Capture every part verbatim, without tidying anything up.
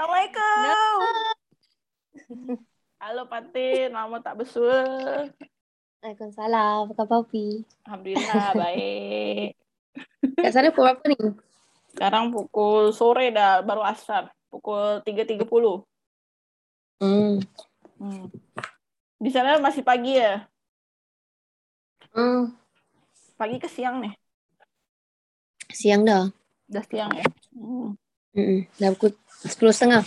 Assalamualaikum. No. Halo Patin, lama tak besul. Waalaikumsalam, apa kabar Pi? Alhamdulillah, baik. Di sana pukul berapa nih? Sekarang pukul sore dah, baru asar. Pukul tiga tiga puluh. Hmm. Hmm. Di sana masih pagi ya? Hmm. Pagi ke siang nih? Siang dah. Dah siang ya? Hmm. Mm-mm. Dah pukul sepuluh setengah.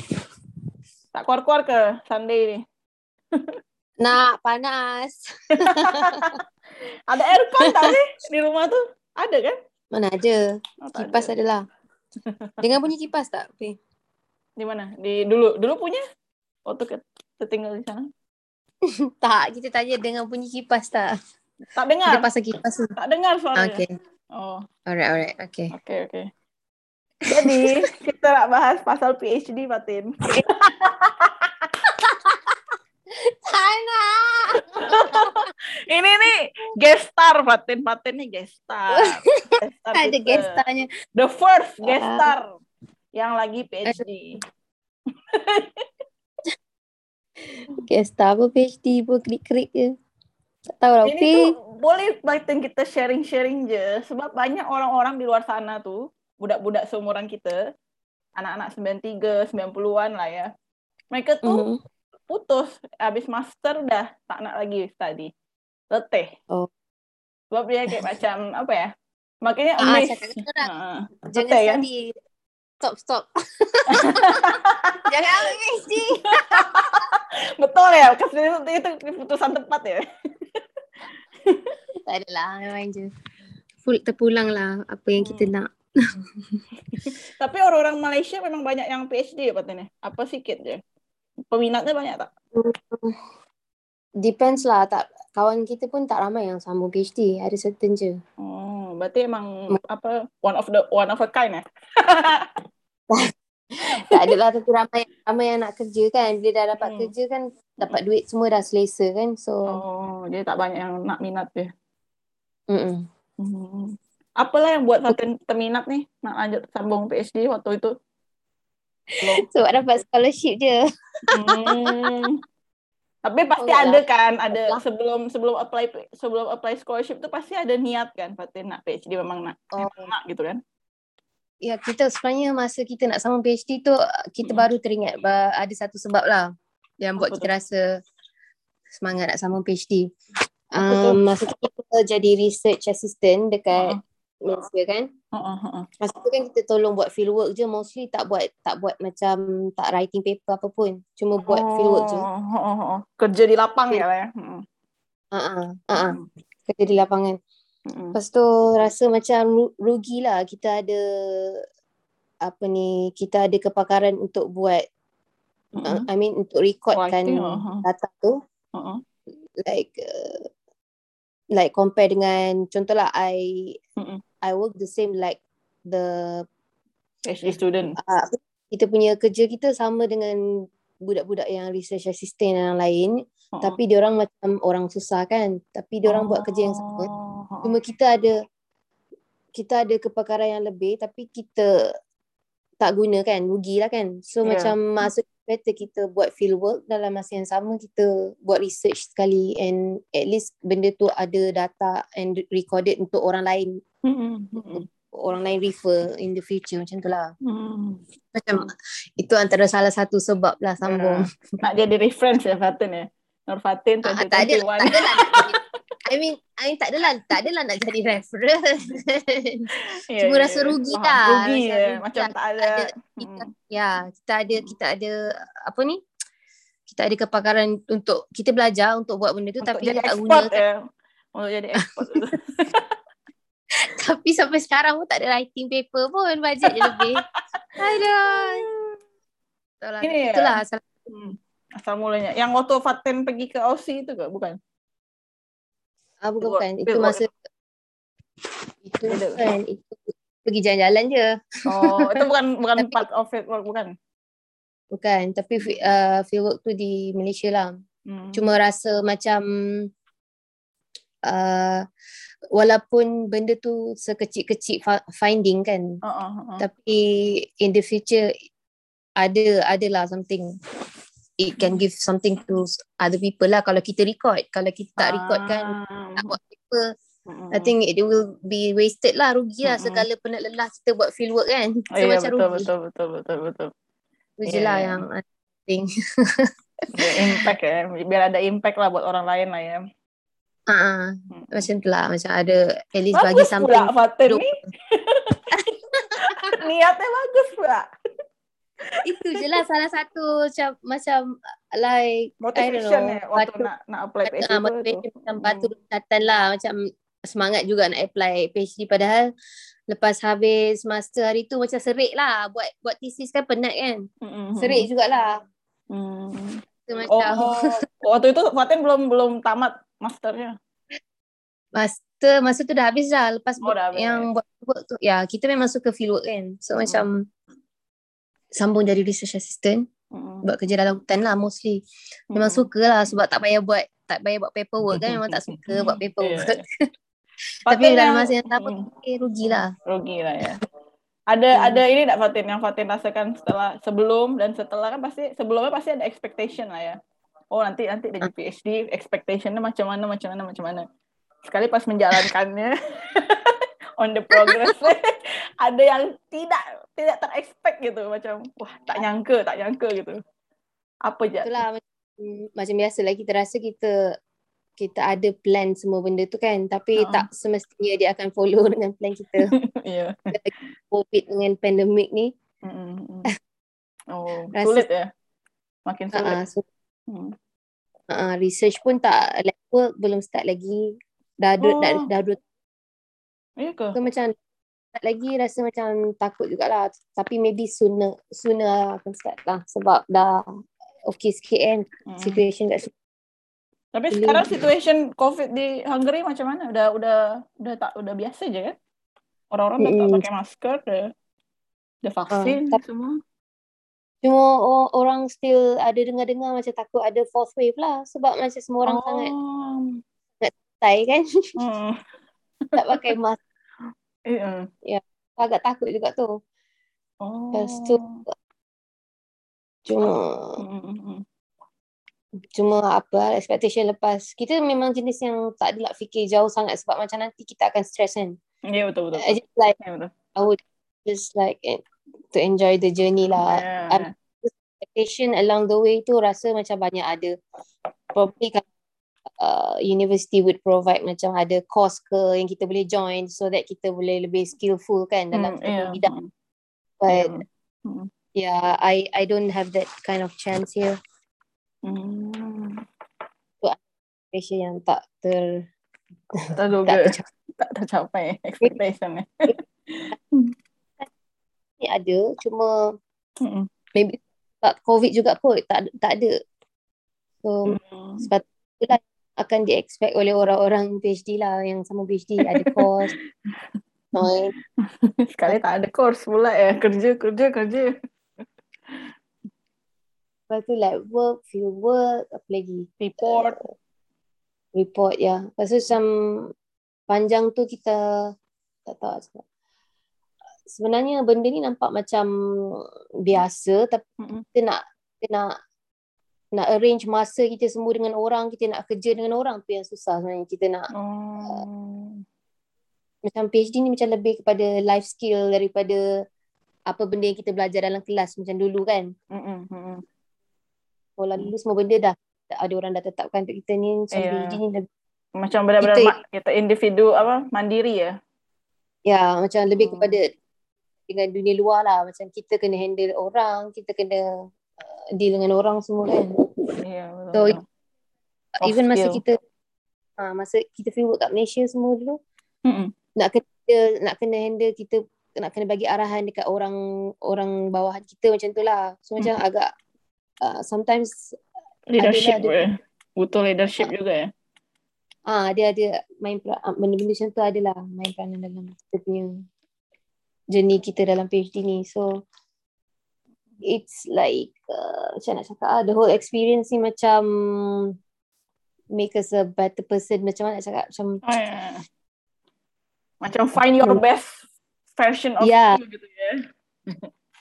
Tak keluar-keluar ke Sunday ini? Nak, panas. Ada aircon tak sih di rumah tuh? Ada kan? Mana ada. Oh, kipas ada. Adalah. Dengan bunyi kipas tak? Okay. Di mana? Di dulu dulu punya? Waktu kita tinggal di sana? Tak, kita tanya dengan bunyi kipas tak? Tak dengar. Kita pasang kipas. Tak dengar suaranya. Okay. Oh. Alright, alright. Okay. Okay, okay. Jadi, kita nak bahas pasal P H D, Fatin. Sana. Ini nih guest star, Fatin. Fatin ni guest star. Guest star ada guest star-nya. The first guest star yang lagi P H D. Guest star apa P H D? Apa klik-klik je. Tak tahu lah. Ini tuh boleh Martin kita sharing-sharing je. Sebab banyak orang-orang di luar sana tuh, budak-budak seumuran kita, anak-anak sembilan puluh tiga, sembilan puluhan lah ya. Mereka tuh mm-hmm. putus, habis master dah tak nak lagi study. Letih. Oh. Sebab dia kayak macam apa ya? Makanya ah, amazed. Heeh. Jangan study. Kan? Stop, stop. Jangan P H D. Betul ya? Itu keputusan tepat ya? Tak adalah, memang je. Full terpulang lah apa yang kita hmm. nak. Tapi orang-orang Malaysia memang banyak yang P H D ya Patin? Apa sikit je? Peminatnya banyak tak? Depends lah. Tak, kawan kita pun tak ramai yang sambung P H D. Ada certain je. Oh, berarti emang M- apa one of the one of a kind eh? Tak adalah, tapi ramai, ramai yang nak kerja kan. Bila dah dapat hmm. kerja kan, dapat duit semua dah selesa kan. So oh, jadi tak banyak yang nak minat dia. Hmm. Hmm. Apalah yang buat Fatin terminat ni nak lanjut sambung P H D waktu itu? Sebab so, dapat scholarship je. Hmm. Tapi pasti oh, ada lah. Kan, ada sebelum sebelum apply sebelum apply scholarship tu pasti ada niat kan Fatin nak P H D, memang nak, oh. memang nak gitu kan? Ya, kita sebenarnya masa kita nak sambung P H D tu kita hmm. baru teringat ada satu sebab lah yang buat Betul. Kita rasa semangat nak sambung P H D. Um, masa tu kita jadi research assistant dekat uh-huh. Malaysia kan. Uh-uh, uh-uh. Masa tu kan kita tolong buat fieldwork je, mostly tak buat tak buat macam tak writing paper apa pun, cuma buat oh, fieldwork je. Uh, uh, uh. Kerja di lapang ya lah ya. Heeh. Uh-uh, uh-uh. Kerja di lapangan. Uh-uh. Lepas tu rasa macam rugilah kita ada apa ni, kita ada kepakaran untuk buat uh-uh. uh, I mean untuk recordkan uh-huh. data tu. Uh-huh. Like uh, like compare dengan contohlah I uh-uh. I work the same like the P H D student. Uh, kita punya kerja kita sama dengan budak-budak yang research assistant yang lain. Uh-uh. Tapi diorang macam orang susah kan. Tapi diorang uh-huh. buat kerja yang sama. Cuma kita ada kita ada kepakaran yang lebih tapi kita tak guna kan. Rugilah kan. So yeah. macam maksud better kita buat fieldwork dalam masa yang sama kita buat research sekali and at least benda tu ada data and recorded untuk orang lain. Mm-hmm. Orang lain refer in the future, macam tu lah. Hmm. Macam itu antara salah satu sebab lah sambung. Yeah. Nak jadi reference ya Fatin ya? Nur Fatin tu ah, tak ada, tak ada lah. I mean, I mean tak adalah, tak adalah nak jadi reference. Yeah, cuma yeah, rasa rugi yeah. lah. Rugi macam, yeah. rugi macam lah. Tak ada. Kita, hmm. Ya, kita ada, kita ada apa ni? Kita ada kepakaran untuk, kita belajar untuk buat benda tu untuk tapi tak guna. Eh. Untuk jadi expert. Tapi sampai sekarang pun tak ada writing paper pun. Bajet je lebih. Aduh. Itulah, yeah. itulah asal. Hmm. Asal mulanya. Yang waktu Fatin pergi ke Aussie itu ke? Bukan? Ah, bukan, bukan. Itu masa. Itu kan. Itu pergi jalan-jalan je. Oh, itu bukan bukan tapi, part of fieldwork, bukan? Bukan. Tapi uh, fieldwork tu di Malaysia lah. Hmm. Cuma rasa macam uh, walaupun benda tu sekecil-kecil finding kan. Uh, uh, uh. Tapi in the future ada adalah something, it can give something to other people lah kalau kita record. Kalau kita tak record kan, nak buat paper, I think it will be wasted lah, rugi lah sekala penat lelah kita buat fieldwork kan. So yeah, macam betul, rugi. Betul, betul, betul, betul. Itu je lah yang penting. Impact eh, biar ada impact lah buat orang lain lah ya. Uh-huh. Macam tu lah, macam ada at least bagus bagi something. Bagus pula Fatin ni. Niatnya bagus pula. Itu je lah salah satu macam, macam like motivation know, eh waktu batu, nak, nak apply P H D tu. Motivation macam batu loncatan lah, macam semangat juga nak apply P H D, padahal lepas habis master hari tu macam serik lah buat buat thesis kan, penat kan. Mm-hmm. Serik jugalah. Mm. So, macam oh, oh, waktu itu Fatin belum belum tamat masternya. Master masa tu dah habis dah lepas oh, dah habis. Yang buat work tu. Ya, kita memang suka fieldwork kan. So mm. macam sambung jadi research assistant, mm. buat kerja dalam hutan lah mostly. Memang mm. suka lah sebab tak payah buat tak payah buat paperwork kan, memang tak suka buat paperwork. Yeah. Tapi yang, dalam masa yang sama mm. eh, rugilah. Rugilah ya. Ada mm. ada ini tak Fatin, yang Fatin rasakan setelah sebelum dan setelah kan, pasti sebelumnya pasti ada expectation lah ya. Oh nanti nanti jadi P H D, expectation-nya macam mana macam mana macam mana. Sekali pas menjalankannya on the progress ada yang tidak tidak terexpect gitu, macam wah tak nyangka tak nyangka gitu. Apa je? Itulah macam, macam biasalah kita rasa kita kita ada plan semua benda tu kan, tapi uh-huh. tak semestinya dia akan follow dengan plan kita. Ya. Yeah. COVID dengan pandemik ni. Mm-hmm. Oh, rasa, sulit ya. Makin sulit. Uh-uh, sulit. Hmm. Uh, research pun tak lab work belum start lagi. Dah oh. dah dah dua. Ya ke? So, macam start lagi rasa macam takut jugalah, tapi maybe sooner sooner akan start lah sebab dah okay sikit kan hmm. situation kat sini. Tapi belum. Sekarang situation COVID di Hungary macam mana? Udah udah udah tak udah biasa je kan? Orang-orang hmm. dah tak pakai masker, dah dah vaksin uh, semua. Cuma orang still ada dengar-dengar macam takut ada fourth wave lah. Sebab macam semua orang oh. sangat sangat santai kan. Mm. Tak pakai mask. Yeah. Ya, agak takut juga tu. Oh. Lepas tu cuma mm. cuma apa expectation lepas. Kita memang jenis yang tak adalah fikir jauh sangat sebab macam nanti kita akan stress kan. Ya yeah, betul-betul. I just like yeah, betul. I would just like it. To enjoy the journey lah. Yeah. Expectation along the way tu rasa macam banyak ada. Probably uh, university would provide macam ada course ke yang kita boleh join so that kita boleh lebih skillful kan dalam mm, yeah. bidang. But yeah. yeah, I I don't have that kind of chance here. Mm. So expectation yang tak ter tak, tak tercapai. Tak tercapai expectation ni. Ada cuma mm-mm. maybe sebab COVID juga kot tak tak ada so mm. sebab itulah akan di expect oleh orang-orang PhD lah yang sama PhD ada course no. Sekali tak ada course pula ya, kerja kerja kerja lepas tu like work field work apa lagi report uh, report ya yeah. Lepas tu macam panjang tu kita tak tahu sebab sebenarnya benda ni nampak macam biasa tapi mm-hmm. kita nak kita nak nak arrange masa kita semua dengan orang, kita nak kerja dengan orang tu yang susah sebenarnya. Kita nak mm. uh, macam PhD ni macam lebih kepada life skill daripada apa benda yang kita belajar dalam kelas macam dulu kan. Mm-hmm. Kalau dulu semua benda dah ada orang dah tetapkan untuk kita ni, so yeah. PhD ni lebih macam benar-benar kita, ma- kita individu apa mandiri ya. Ya macam lebih mm. kepada dengan dunia luar lah, macam kita kena handle orang, kita kena uh, deal dengan orang semua kan. Yeah, so yeah. even masa skill. kita uh, masa kita free work kat Malaysia semua dulu mm-mm. nak kena nak kena handle kita nak kena bagi arahan dekat orang orang bawahan kita macam tu lah. So mm. macam agak uh, sometimes leadership adalah, butuh leadership uh, juga ya. Ah uh, dia ada main peran, benda-benda macam tu adalah main peranan dalam kita punya journey kita dalam PhD ni. So it's like uh, macam nak cakap ah, the whole experience ni macam make us a better person, macam mana nak cakap macam oh, yeah. macam find your best version of yeah. you gitu ya. Ya,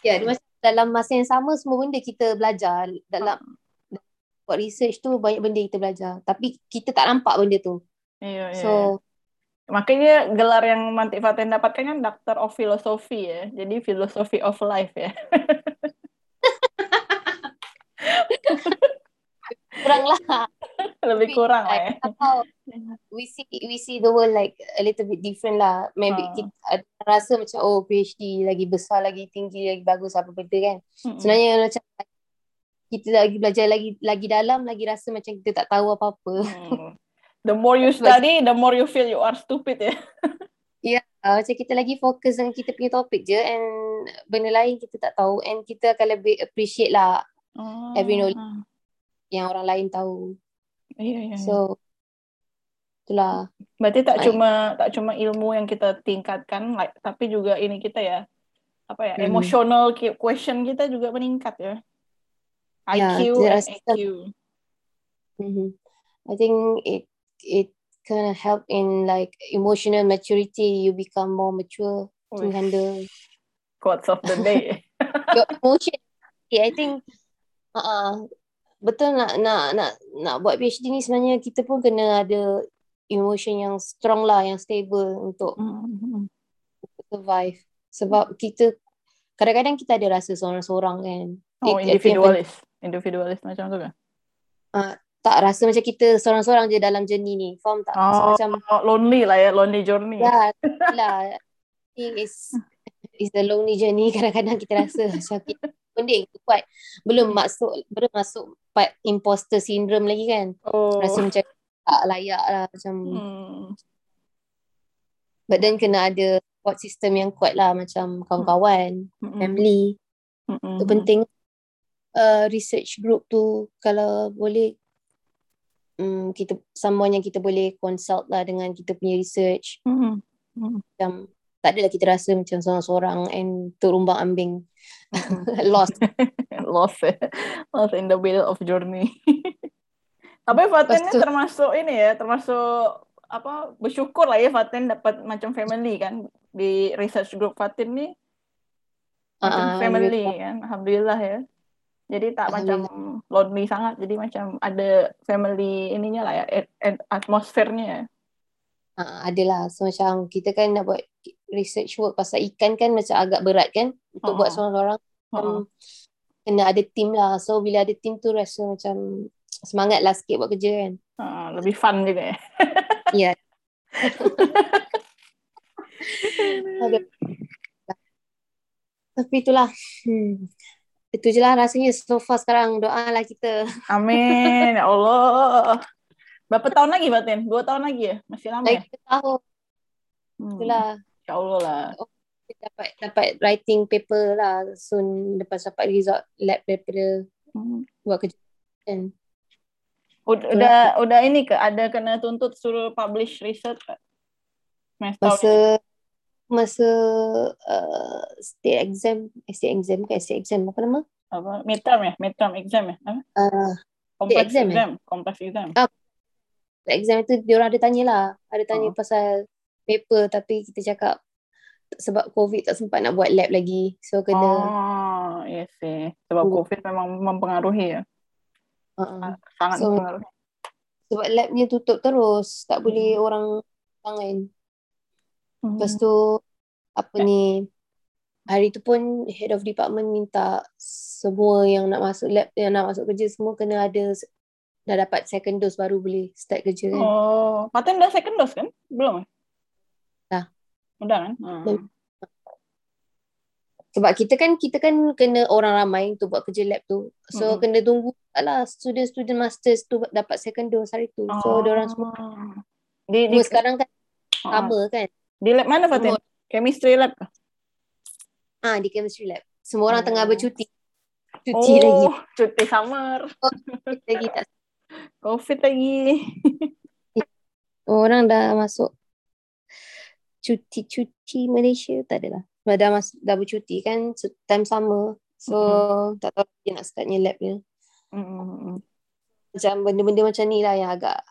yeah, dia macam dalam masa yang sama semua benda kita belajar. Dalam buat research tu banyak benda kita belajar, tapi kita tak nampak benda tu. Yeah, yeah. So makanya gelar yang Mantik Fatin dapatkan kan Doctor of Philosophy ya. Jadi Philosophy of Life ya. Kuranglah. Lebih kurang lah ya. We see we see the world like a little bit different lah. Maybe uh. kita rasa macam oh PhD lagi besar, lagi tinggi, lagi bagus apa benda kan. Mm-hmm. Sebenarnya macam kita lagi belajar lagi lagi dalam, lagi rasa macam kita tak tahu apa-apa. Mm. The more you study, the more you feel you are stupid ya. Ya, yeah, uh, macam kita lagi fokus dengan kita punya topik je and benda lain kita tak tahu and kita akan lebih appreciate lah oh. every knowledge yang orang lain tahu. Yeah, yeah, so itulah. Berarti tak I... cuma tak cuma ilmu yang kita tingkatkan like, tapi juga ini kita ya apa ya hmm. emotional question kita juga meningkat ya. Yeah, I Q and A Q. Mm-hmm. I think it it kind of help in like emotional maturity. You become more mature oh, to handle quotes of the day. Your emotion. Yeah, I think. Uh-uh. Betul nak nak nak nak buat PhD ni sebenarnya kita pun kena ada emotion yang strong lah, yang stable untuk mm-hmm. survive. Sebab kita kadang-kadang kita ada rasa seorang-seorang kan. Oh, it, individualis. It, individualis macam tu kan? Uh, tak rasa macam kita seorang-seorang je dalam journey ni. Faham tak? Oh, macam lonely lah ya, lonely journey. Ya, lah. It's is the lonely journey. Kadang-kadang kita rasa macam kita benda yang kuat belum masuk belum masuk part imposter syndrome lagi kan. Oh. Rasa macam tak layak lah macam hmm. but then kena ada support system yang kuat lah macam kawan-kawan, mm-mm. family. Mm-mm. Itu penting. Uh, research group tu kalau boleh um, kita someone yang kita boleh consult lah dengan kita punya research. Mm-mm. Mm-mm. Macam tak adalah kita rasa macam seorang-seorang and terumbang ambing. Mm-hmm. Lost. Lost. Lost in the middle of journey. Tapi Fatin ni termasuk ini ya, termasuk apa bersyukur lah ya Fatin dapat macam family kan. Di research group Fatin ni macam uh, family kan. Alhamdulillah ya. Jadi tak macam lonely sangat. Jadi macam ada family ininya lah ya, atmosfernya ya. Uh, adalah. So macam kita kan nak buat research work pasal ikan kan macam agak berat kan untuk uh-huh. buat seorang-seorang uh-huh. um, kena ada team lah. So bila ada team tu rasa macam semangat lah sikit buat kerja kan. Uh, lebih fun juga ya. Ya. Yeah. Okay. Tapi itulah. Hmm. Itu je lah rasanya so far sekarang. Doa lah kita. Amin. Ya Allah. Berapa tahun lagi Fatin? Dua tahun lagi ya? Masih lama ya? Dua tahun. Hmm. Itulah. Ya Allah lah. Oh, dapat dapat writing paper lah soon, lepas dapat result lab daripada hmm. buat kerja kan. Udah udah, udah ini ke ada kena tuntut suruh publish research ke? Masa masa uh, state exam, state exam ke state exam apa nama? Apa midterm ya, midterm exam ya. Apa? Uh, complex exam, exam. Eh? Complex exam. Ah, uh, exam itu diorang ada tanyalah, ada tanya oh. pasal paper tapi kita cakap sebab COVID tak sempat nak buat lab lagi so kena oh yes eh. sebab uh. COVID memang mempengaruhi ya uh-uh. sangat so, mempengaruhi sebab labnya tutup terus tak boleh hmm. orang tangan hmm. lepas tu apa yeah. ni hari tu pun head of department minta semua yang nak masuk lab yang nak masuk kerja semua kena ada dah dapat second dose baru boleh start kerja kan. Oh Fatin dah second dose kan? Belum eh? Mudah kan? Hmm. Sebab kita kan kita kan kena orang ramai untuk buat kerja lab tu. So hmm. kena tunggu lah student-student masters tu dapat second dose hari tu. So oh. diorang semua di, di sekarang kan oh. sama kan. Di lab mana Fatin? Semua. Chemistry lab ke? Ah, di chemistry lab. Semua orang oh. tengah bercuti. Cuti oh, lagi. Cuti summer. Covid lagi tak. Covid lagi. Orang dah masuk cuti-cuti Malaysia tak adalah. Sebab dah, mas- dah bercuti kan time summer. So mm-hmm. tak tahu dia nak startnya lab dia. Mm-hmm. Macam benda-benda macam ni lah yang agak.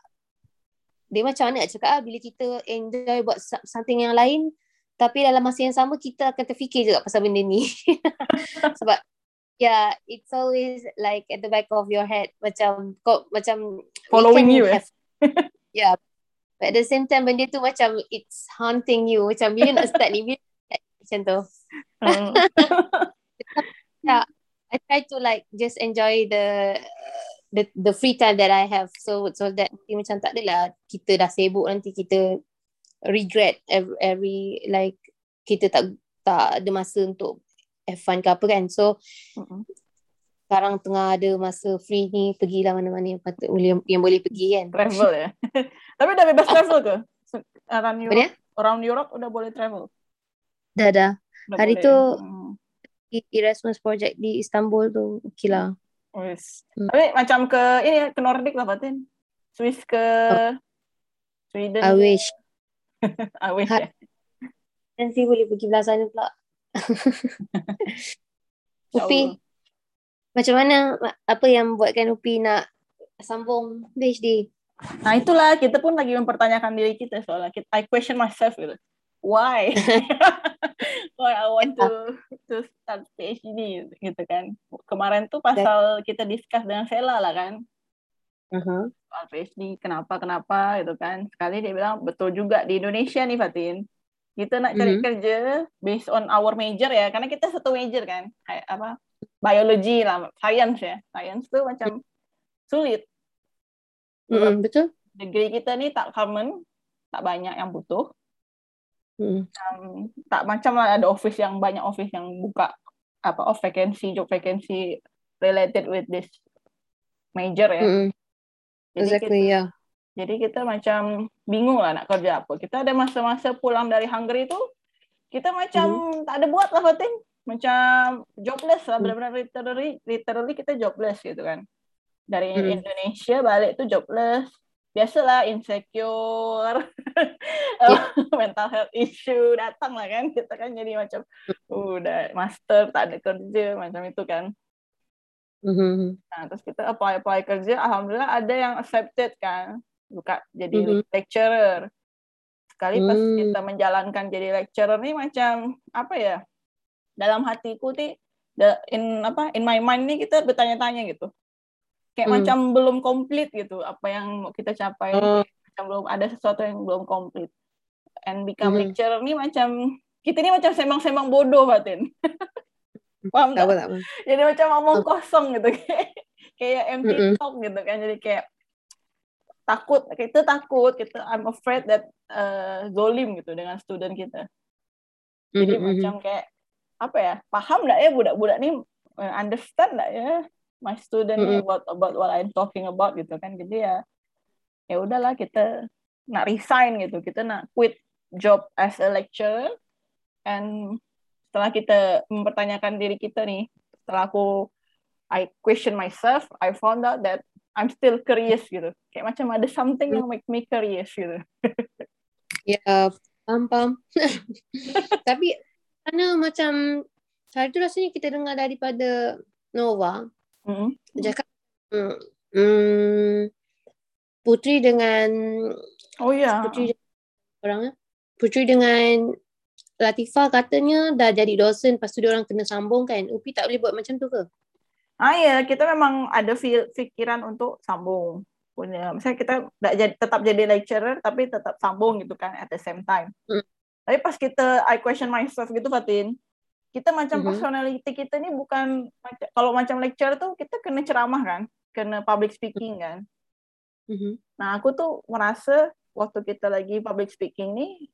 Dia macam mana nak cakap lah, bila kita enjoy buat something yang lain. Tapi dalam masa yang sama kita akan terfikir juga pasal benda ni. Sebab yeah, it's always like at the back of your head, macam kok macam following you. Have, eh? Yeah, but at the same time benda tu macam it's haunting you. Macam bila nak start ni, bila macam tu. Oh. Yeah, I try to like just enjoy the the the free time that I have. So so that macam tak adalah kita dah sibuk nanti kita regret every, every like kita tak tak ada masa untuk F one ke apa kan. So uh-uh. sekarang tengah ada masa free ni, pergilah mana-mana yang patut yang, yang boleh pergi kan. Travel ya. Tapi dah bebas travel ke? Around Europe, around Europe udah boleh travel? Dah dah. Udah hari boleh. Tu hmm. Erasmus project di Istanbul tu okey lah. Oh, yes. Hmm. Tapi macam ke ini ke Nordic lah batin. Swiss ke oh. Sweden. I wish. I wish. Ha- Nanti boleh pergi belah sana pula. Upi, macam mana, apa yang buatkan Upi nak sambung PhD? Nah itulah, kita pun lagi mempertanyakan diri kita soalnya. I question myself gitu. Why? Why I want to to start PhD gitu kan. Kemarin tuh pasal kita discuss dengan Stella lah kan. Uh-huh. Soal PhD, kenapa-kenapa gitu kan. Sekali dia bilang, betul juga di Indonesia nih Fatin, kita nak cari mm-hmm. kerja based on our major ya, karena kita satu major kan, kayak apa biology lah, science ya, science tuh macam sulit. Mm-hmm, betul. Degree kita nih tak common, tak banyak yang butuh. Mm. Um, tak macam lah ada office yang banyak office yang buka apa off vacancy, job vacancy related with this major ya. Mm-hmm. Jadi exactly ya. Yeah. Jadi kita macam bingung lah nak kerja apa. Kita ada masa-masa pulang dari Hungary itu, kita macam mm. tak ada buat lah Fatin. Macam jobless lah, benar-benar literally, literally kita jobless gitu kan. Dari mm. Indonesia balik tuh jobless. Biasalah insecure, yeah. mental health issue datang lah kan. Kita kan jadi macam, udah master tak ada kerja, macam itu kan. Mm-hmm. Nah terus kita apply-apply kerja, alhamdulillah ada yang accepted kan. Buka jadi mm-hmm. lecturer. Sekali pas mm. kita menjalankan jadi lecturer nih macam apa ya? Dalam hatiku nih, in apa? In my mind nih kita bertanya-tanya gitu. Kayak mm. macam belum komplit gitu apa yang mau kita capai, mm. macam belum ada sesuatu yang belum komplit. And become mm-hmm. lecturer nih macam kita nih macam sembang-sembang bodoh Fatin. Paham tak? Tak, tak? Jadi macam omong kosong gitu. Kayak empty mm-hmm. talk gitu kan. Jadi kayak takut, kita takut, kita I'm afraid that uh, zolim gitu dengan student kita. Jadi mm-hmm. macam kayak apa ya? Paham enggak ya budak-budak ni, understand enggak ya my student mm-hmm. about about what I'm talking about gitu kan. Jadi ya ya udahlah kita nak resign gitu. Kita nak quit job as a lecturer, and setelah kita mempertanyakan diri kita nih, setelah aku I question myself, I found out that I'm still curious gitu. Kayak macam ada something yang make me curious gitu. Ya, pam-pam. Tapi karena macam hari tu rasanya kita dengar daripada Nova, mm-hmm. cakap mm, mm, Putri dengan oh ya. Yeah. Putri orangnya. Putri dengan Latifa katanya dah jadi dosen, lepas tu dia orang kena sambung kan. Upi tak boleh buat macam tu ke? Ah ya, kita memang ada fikiran untuk sambung punya. Misalnya kita jadi, tetap jadi lecturer tapi tetap sambung gitu kan at the same time. Hmm. Tapi pas kita I question myself gitu Fatin, kita macam hmm. personality kita ni bukan kalau macam lecturer tu kita kena ceramah kan, kena public speaking kan. Hmm. Nah aku tuh merasa waktu kita lagi public speaking ni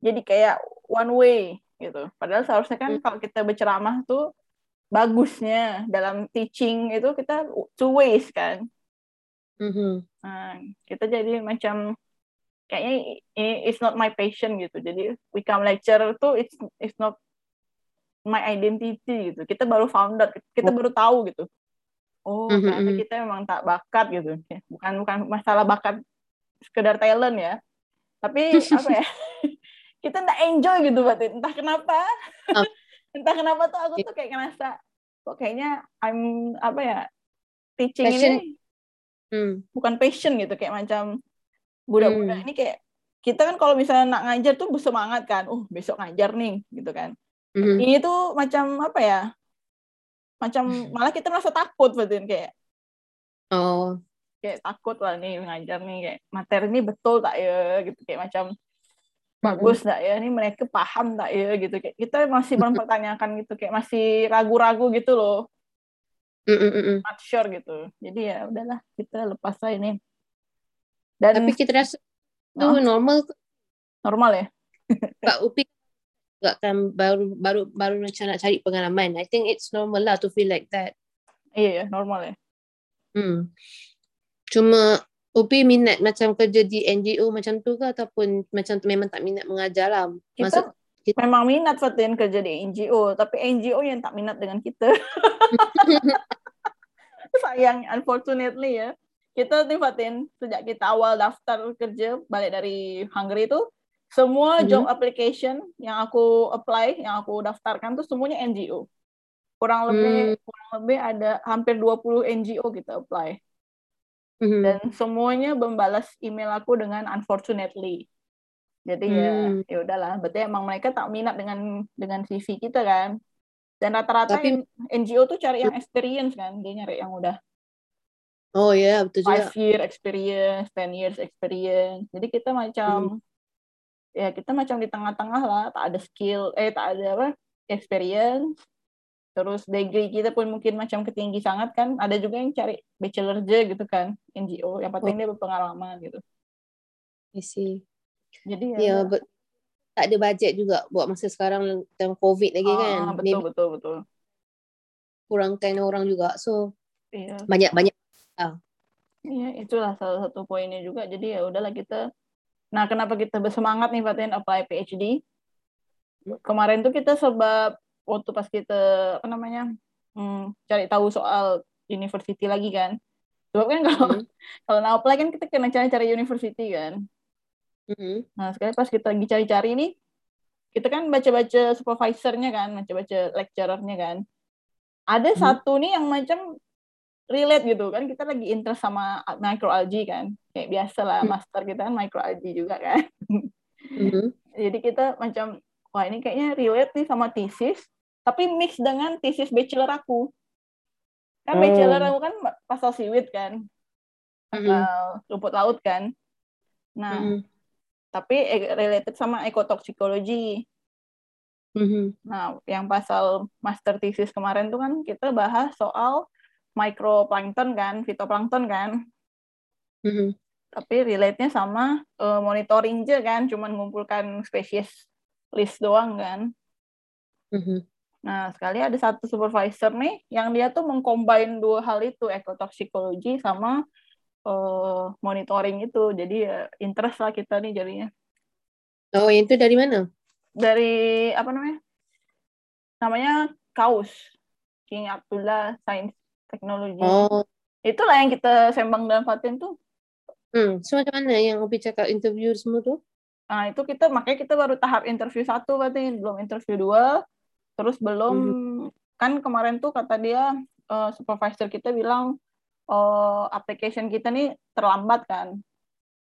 jadi kayak one way gitu. Padahal seharusnya kan hmm. kalau kita berceramah tuh bagusnya dalam teaching itu kita two ways kan. Mm-hmm. Nah, kita jadi macam kayaknya it's not my passion gitu. Jadi become lecturer tuh it's it's not my identity gitu. Kita baru found out, kita baru tahu gitu. Oh, mm-hmm. ternyata kita memang tak bakat gitu. Bukan bukan masalah bakat sekedar talent ya. Tapi apa ya? Kita enggak enjoy gitu Batin. Entah kenapa. Oh. Entah kenapa tuh aku tuh kayak ngerasa kok kayaknya I'm apa ya teaching passion. Ini hmm. bukan passion gitu, kayak macam budak-budak hmm. ini kayak kita kan kalau misalnya nak ngajar tuh bersemangat kan, oh besok ngajar nih gitu kan. Hmm. Ini tuh macam apa ya Macam malah kita merasa takut, betul kayak. Oh. Kayak takut lah nih mengajar nih, kayak materi ini betul tak ya gitu, kayak macam bagus tak ya, ini mereka paham tak ya gitu, kayak kita masih mempertanyakan gitu, kayak masih ragu-ragu gitu loh. Mm-mm. Not sure gitu. Jadi ya udahlah kita lepas aja ini. Dan tapi kita rasa itu oh, normal normal ya. Kak Upi juga kan baru baru baru nak cari pengalaman. I think it's normal lah to feel like that. Iya yeah, normal ya. Hmm. Cuma Upi minat macam kerja di N G O macam tu ke ataupun macam memang tak minat mengajar lah? Kita Maksud, memang minat Fatin kerja di N G O, tapi N G O yang tak minat dengan kita. Sayang, unfortunately ya. Kita ni Fatin, sejak kita awal daftar kerja balik dari Hungary itu, semua mm-hmm. job application yang aku apply, yang aku daftarkan tu semuanya N G O. Kurang lebih, mm. kurang lebih ada hampir dua puluh N G O kita apply. Mm-hmm. Dan semuanya membalas email aku dengan unfortunately. Jadi mm. ya, ya udahlah. Berarti emang mereka tak minat dengan dengan C V kita kan. Dan rata-rata tapi, N G O tuh cari yang experience kan. Dia nyari yang udah. Oh ya, yeah, betul juga. five year experience, ten years experience. Jadi kita macam, mm. ya kita macam di tengah-tengah lah. Tak ada skill, eh tak ada apa, experience. Terus degree kita pun mungkin macam ketinggi sangat kan. Ada juga yang cari bachelor je gitu kan. N G O. Yang penting oh. dia berpengalaman gitu. I see. Jadi ya. Yeah, but, tak ada budget juga buat masa sekarang. Time COVID lagi ah, kan. Betul, maybe betul, betul. Kurangkan orang juga. So yeah. banyak-banyak. Ah. Ya, itulah salah satu poinnya juga. Jadi ya udahlah kita. Nah kenapa kita bersemangat nih Fatin apply P H D. Kemarin tuh kita sebab waktu pas kita apa namanya hmm, cari tahu soal university lagi kan, sebab kan kalau mm. kalau nak apply kan kita kena cari-cari university kan. Mm. Nah sekali pas kita lagi cari-cari ini, kita kan baca-baca supervisornya kan, baca-baca lecturernya kan. Ada mm. satu nih yang macam relate gitu kan, kita lagi interest sama microalgae kan, kayak biasalah mm. master kita kan microalgae juga kan. Mm-hmm. Jadi kita macam wah ini kayaknya relate nih sama tesis. Tapi mix dengan tesis bachelor aku. Kan oh. bachelor aku kan pasal siwit kan. Mm-hmm. Uh, rumput laut kan. Nah, mm-hmm. tapi related sama ekotoksikologi. Mm-hmm. Nah, yang pasal master tesis kemarin tuh kan kita bahas soal microplankton kan, fitoplankton kan. Mm-hmm. Tapi relate-nya sama uh, monitoring je kan, cuman ngumpulkan spesies list doang kan. Mm-hmm. Nah sekali ada satu supervisor nih yang dia tuh mengcombine dua hal itu, ekotoksikologi sama uh, monitoring itu. Jadi uh, interest lah kita nih jadinya. Oh itu dari mana? Dari apa namanya? Namanya K A U S, King Abdullah Science Technology. Oh. Itulah yang kita sembang dalam Fatin tuh. Hmm, so macam mana yang Upi cakap interview semua tuh? Nah itu kita, makanya kita baru tahap interview satu berarti, belum interview dua, terus belum, mm-hmm. kan kemarin tuh kata dia, uh, supervisor kita bilang, uh, application kita nih terlambat kan,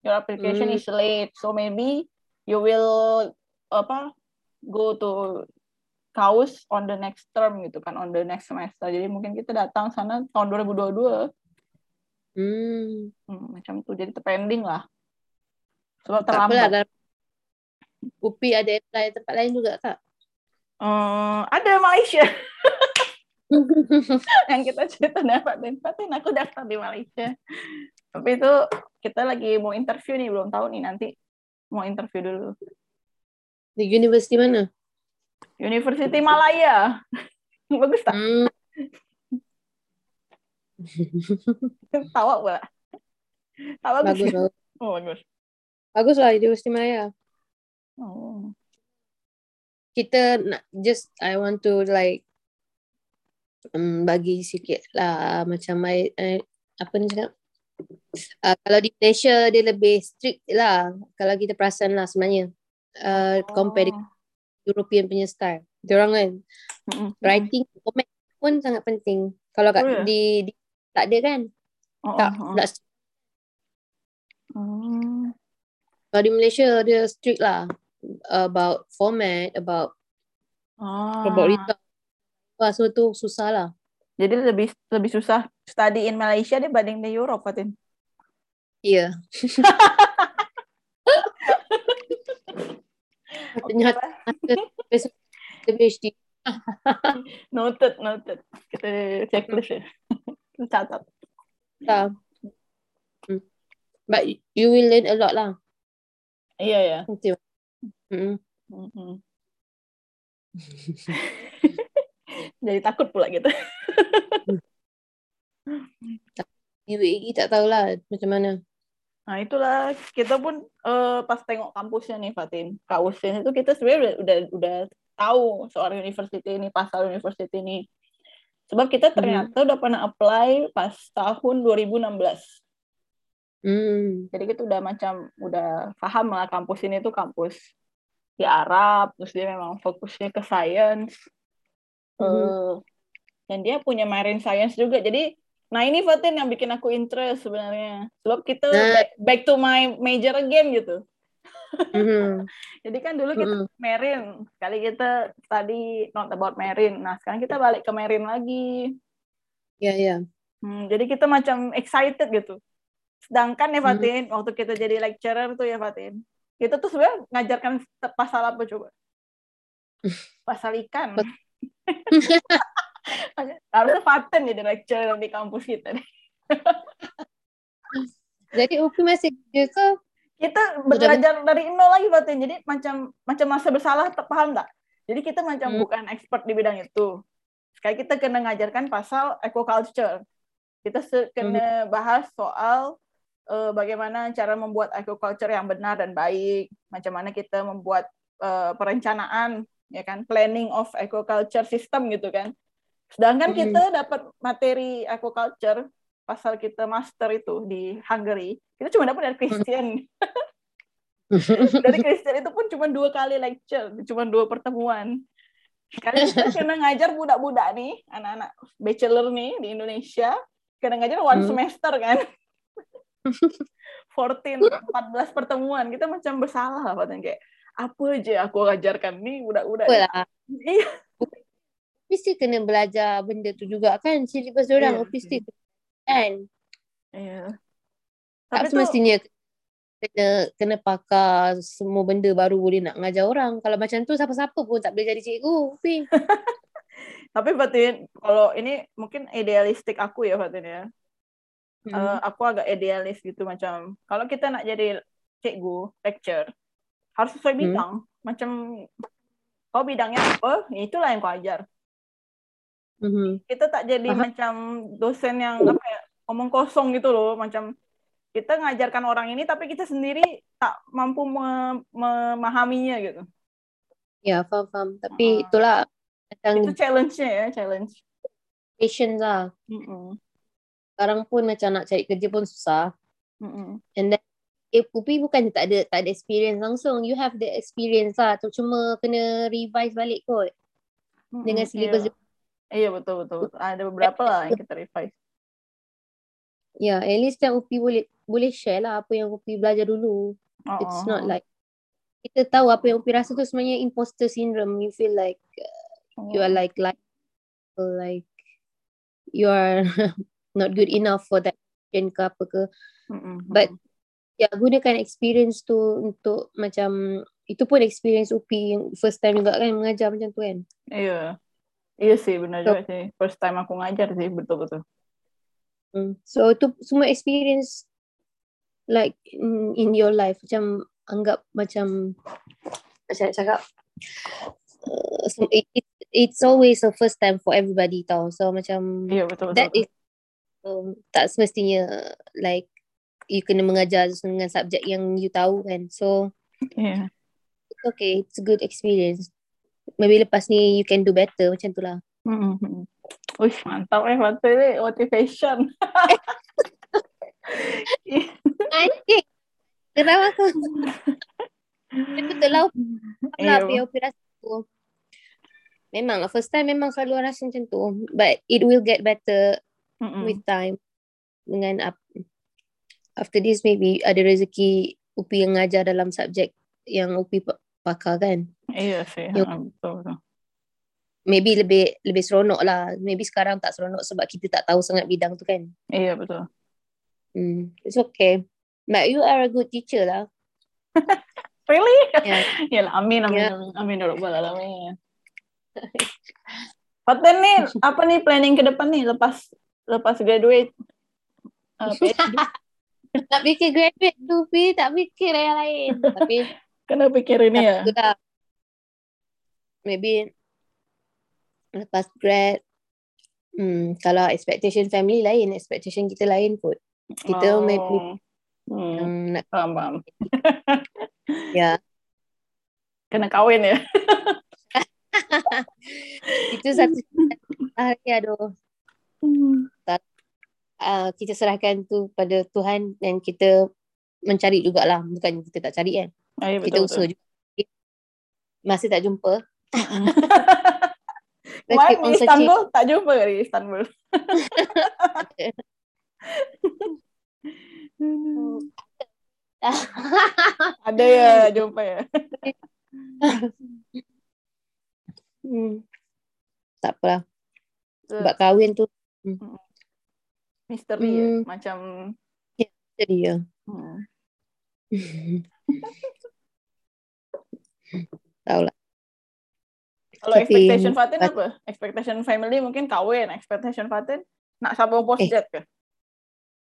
your application mm-hmm. is late, so maybe you will, apa, go to K A U S on the next term gitu kan, on the next semester, jadi mungkin kita datang sana tahun dua ribu dua puluh dua, mm. hmm, macam tuh, jadi terpending lah, sebab terlambat. Upi ada apply tempat lain juga tak? Uh, ada Malaysia. Yang kita cerita dapat dapatin aku daftar di Malaysia. Tapi itu kita lagi mau interview nih, belum tahu nih nanti mau interview dulu. Di university mana? University Malaya. Bagus tak? Hmm. Tawa pula. Tawa bagus. Bagus. Oh bagus. Bagus lah University Malaya. Oh. Kita nak just I want to like um, bagi sikit lah macam I, I, apa ni cakap uh, kalau di Malaysia dia lebih strict lah kalau kita perasan lah sebenarnya uh, oh. compare dengan European punya style diorang kan mm-hmm. writing comment pun sangat penting kalau kat oh, di, di tak ada kan oh, tak oh. tak oh. kalau di Malaysia dia strict lah about format, about ah. about result. Wah, so tu susah lah. Jadi lebih lebih susah study in Malaysia dibanding di Europe, Fatin. Iya. Ternyata besok P H D. Noted, noted. Kita checklist ya. Catat. Nah. But you will learn a lot lah. Iya, ya. Jadi takut pula gitu. U A E tak tahulah macam mana. Nah itulah, kita pun uh, pas tengok kampusnya nih Fatin, K U S I N itu kita sebenarnya udah, udah udah tahu soal university ini, pasal university ini. Sebab kita ternyata hmm. udah pernah apply pas tahun dua ribu enam belas. Hmm. Jadi kita udah macam udah paham lah kampus ini tuh kampus di Arab, terus dia memang fokusnya ke science. Uh, mm-hmm. Dan dia punya marine science juga. Jadi, nah ini Fatin yang bikin aku interest sebenarnya. Sebab kita nah. back to my major again gitu. Mm-hmm. Jadi kan dulu kita mm-hmm. marine. Sekali kita tadi not about marine. Nah sekarang kita balik ke marine lagi. Iya, yeah, iya. Yeah. Hmm, jadi kita macam excited gitu. Sedangkan ya Fatin, mm-hmm. waktu kita jadi lecturer tuh ya Fatin, kita tuh sebenarnya ngajarkan pasal apa coba? Pasal ikan. Harusnya Fatin jadi lecturer di kampus kita. Jadi U P I masih gitu. Kita belajar dari nol lagi Fatin. Jadi macam macam masa bersalah, paham tak? Jadi kita macam hmm. bukan expert di bidang itu. Sekali kita kena ngajarkan pasal aquaculture. Kita kena hmm. bahas soal uh, bagaimana cara membuat aquaculture yang benar dan baik. Macam mana kita membuat uh, perencanaan, ya kan, planning of aquaculture system gitu kan. Sedangkan mm-hmm. kita dapat materi aquaculture pasal kita master itu di Hungary, kita cuma dapat dari Christian. Mm-hmm. Dari Christian itu pun cuma dua kali lecture, cuma dua pertemuan. Karena kita kena ngajar budak-budak nih, anak-anak bachelor nih di Indonesia, kena ngajar one semester kan. fourteen, fourteen, fourteen pertemuan, kita macam bersalah lah katanya kayak. Apa je aku ajarkan ni budak-budak. Iya. Mesti kena belajar benda tu juga kan, silibus orang mesti kan. Ya. Tapi tu mestinya kena kena pakar semua benda baru boleh nak ngajar orang. Kalau macam tu siapa-siapa pun tak boleh jadi cikgu. Tapi Fatin, kalau ini mungkin idealistik aku ya Fatin ya. Hmm. Uh, aku agak idealis gitu macam kalau kita nak jadi cikgu, lecturer harus sesuai bidang. Hmm. Macam kau bidangnya apa, itulah yang kau ajar. Hmm. Kita tak jadi Aha. macam dosen yang apa ya, omong kosong gitu loh. Macam kita ngajarkan orang ini tapi kita sendiri tak mampu me- memahaminya gitu. Ya, faham-faham. Tapi hmm. itulah. Itu challenge-nya ya, challenge. Patience lah. Hmm. Sekarang pun macam nak cari kerja pun susah. Hmm. And then Eh, Pupi bukan tak ada tak ada experience langsung. You have the experience lah. Tu cuma kena revise balik kot. Mm-hmm, dengan syllabus. Iya, iya betul, betul betul. Ada beberapa lah yang kita revise. Ya, yeah, at least kan Pupi boleh boleh share lah apa yang Pupi belajar dulu. Uh-uh. It's not like kita tahu apa yang Pupi rasa tu sebenarnya imposter syndrome. You feel like uh, you are like like like you are not good enough for that gen ke apa ke. Mm-hmm. But ya, gunakan experience tu untuk macam, itu pun experience U P I yang first time juga kan mengajar macam tu kan. Iya. Iya sih, benar so, juga sih. First time aku ngajar sih, betul-betul. So, tu semua experience like in, in your life. Macam, anggap macam, macam nak cakap, uh, so it, it, it's always a first time for everybody tau. So, macam, yeah, betul, that betul. Is, um, tak semestinya like, you kena mengajar dengan subjek yang you tahu kan. So, yeah. It's okay. It's a good experience. Maybe lepas ni you can do better. Macam tu lah. Mm-hmm. Uish, mantap eh. Mantap eh. Motivation. Anjing. Kenapa aku? Betul lah. Apa yang aku rasa tu. Memang lah. First time memang selalu rasa macam tu. But it will get better mm-hmm. with time. Dengan apa? After this maybe ada rezeki U P I yang ngajar dalam subjek yang U P I pakar kan. Iya sih. Yang, betul, betul. maybe lebih lebih seronok lah. Maybe sekarang tak seronok sebab kita tak tahu sangat bidang tu kan. Ya, yeah, betul. Hmm, it's okay. But you are a good teacher lah. Really? Yeah. Yalah, amin, amin, yeah. amin, amin, amin. Paten ni, apa ni planning ke depan ni lepas lepas graduate? Uh, tak fikir graduate tu, Pi. Tak fikir yang lain. Tapi kena fikir ini ya. Lah. Maybe lepas grad, hmm, kalau expectation family lain, expectation kita lain kot. Kita oh. maybe Hmm, nak faham, faham. Ya. Kena kahwin ya. Itu satu hari, aduh. Uh, kita serahkan tu pada Tuhan dan kita mencari jugalah. Bukan kita tak cari kan. Ayuh, kita betul, usaha betul. juga. Masih tak jumpa. Kemarin di Istanbul, tak jumpa ke di Istanbul? Hmm. Ada ya jumpa ya. Hmm. Tak apalah. Sebab kahwin tu hmm. misteri hmm. ya, macam ya, misteri ya. Hmm. Taulah. Kalau tapi, expectation Fatin apa? Expectation family mungkin kahwin, expectation Fatin nak sambung postgrad eh. ke?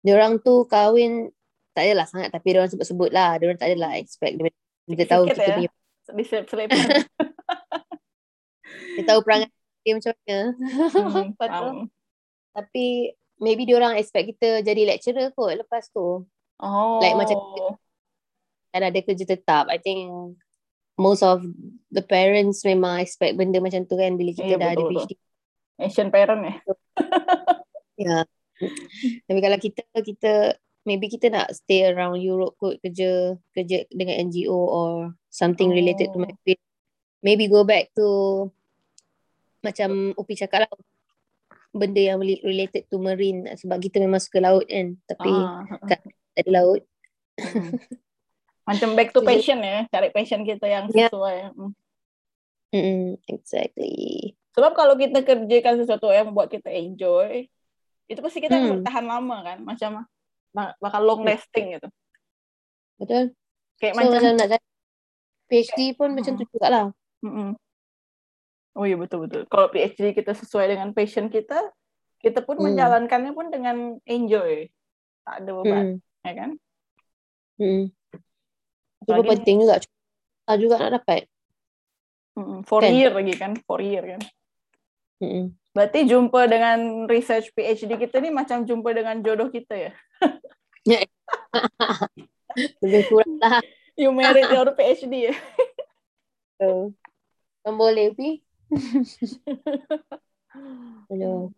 Diorang tu kahwin tak adalah sangat tapi diorang sebut-sebut lah. Diorang tak adalah expect. Dia, dia tahu kita ya. punya. Selip-selip. Dia tahu perangai dia macam mana. Hmm, um. Tapi maybe diorang expect kita jadi lecturer kot lepas tu. Oh. Like macam kan ada kerja tetap. I think most of the parents memang expect benda macam tu kan bila kita eh, dah betul, ada P H D. Asian parent eh. Ya. Yeah. Tapi kalau kita kita maybe kita nak stay around Europe kot, kerja kerja dengan N G O or something oh. related to my field. Maybe go back to macam Upi cakap lah, benda yang related to marine sebab kita memang suka laut kan, tapi ah. tak ada laut. Hmm. Macam back to passion ya, cari passion kita yang sesuai. Yeah. Mm, exactly. Sebab kalau kita kerjakan sesuatu yang buat kita enjoy, itu pasti kita hmm. bertahan lama kan, macam bakal long lasting gitu. Betul. Kayak so, macam, macam nak cari P H D pun hmm. macam tu juga lah. Hmm. Oh iya betul-betul. Kalau P H D kita sesuai dengan passion kita, kita pun hmm. menjalankannya pun dengan enjoy. Tak ada beban, hmm. ya kan? Hmm. Itu lagi, penting juga. Kita juga nak dapat. Hmm. Four kan? year lagi kan, four year kan. Hmm. Berarti jumpa dengan research P H D kita ni macam jumpa dengan jodoh kita ya? Lebih kurang lah. You married your P H D ya? Oh. Kan boleh, Pi? Hello.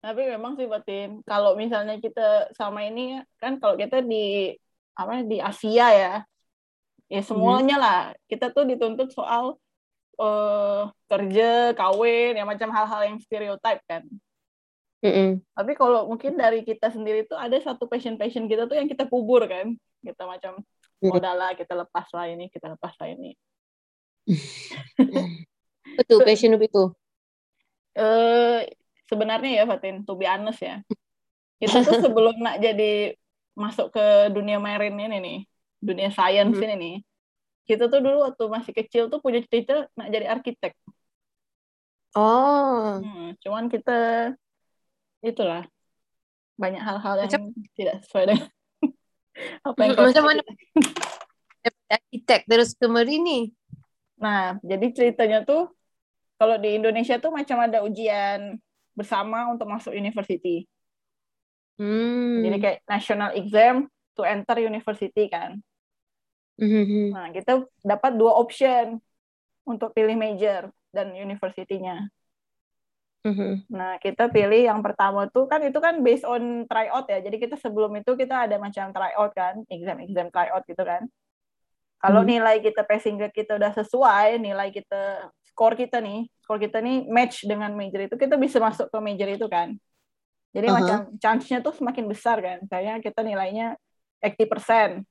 Tapi memang sih, Batin. Kalau misalnya kita sama ini, kan kalau kita di apa di Asia ya, ya semuanya hmm. lah. Kita tuh dituntut soal Uh, kerja, kahwin, yang macam hal-hal yang stereotype kan. Mm-mm. Tapi kalau mungkin dari kita sendiri tuh ada satu passion-passion kita tuh yang kita kubur kan. Kita macam modallah, oh, kita lepas lah ini, kita lepas lah ini. Betul, passion itu. Uh, sebenarnya ya Fatin, to be honest ya. Kita tuh sebelum nak jadi masuk ke dunia marine ini nih, dunia science mm-hmm. ini nih. Kita tuh dulu waktu masih kecil tuh punya cita nak jadi arsitek. Oh. Hmm, cuman kita itulah banyak hal-hal yang macam, tidak sesuai dengan apa yang macam mana arsitek terus ke marine ni. Nah, jadi ceritanya tuh kalau di Indonesia tuh macam ada ujian bersama untuk masuk university. Hmm. Jadi kayak national exam to enter university kan. Nah, kita dapat dua option untuk pilih major dan university-nya. Uh-huh. Nah, kita pilih yang pertama tuh kan itu kan based on tryout ya. Jadi kita sebelum itu kita ada macam tryout kan, exam-exam tryout gitu kan. Kalau uh-huh. nilai kita passing grade kita udah sesuai, nilai kita skor kita nih, skor kita nih match dengan major itu, kita bisa masuk ke major itu kan. Jadi uh-huh. macam chance-nya tuh semakin besar kan. Kayaknya kita nilainya eighty percent.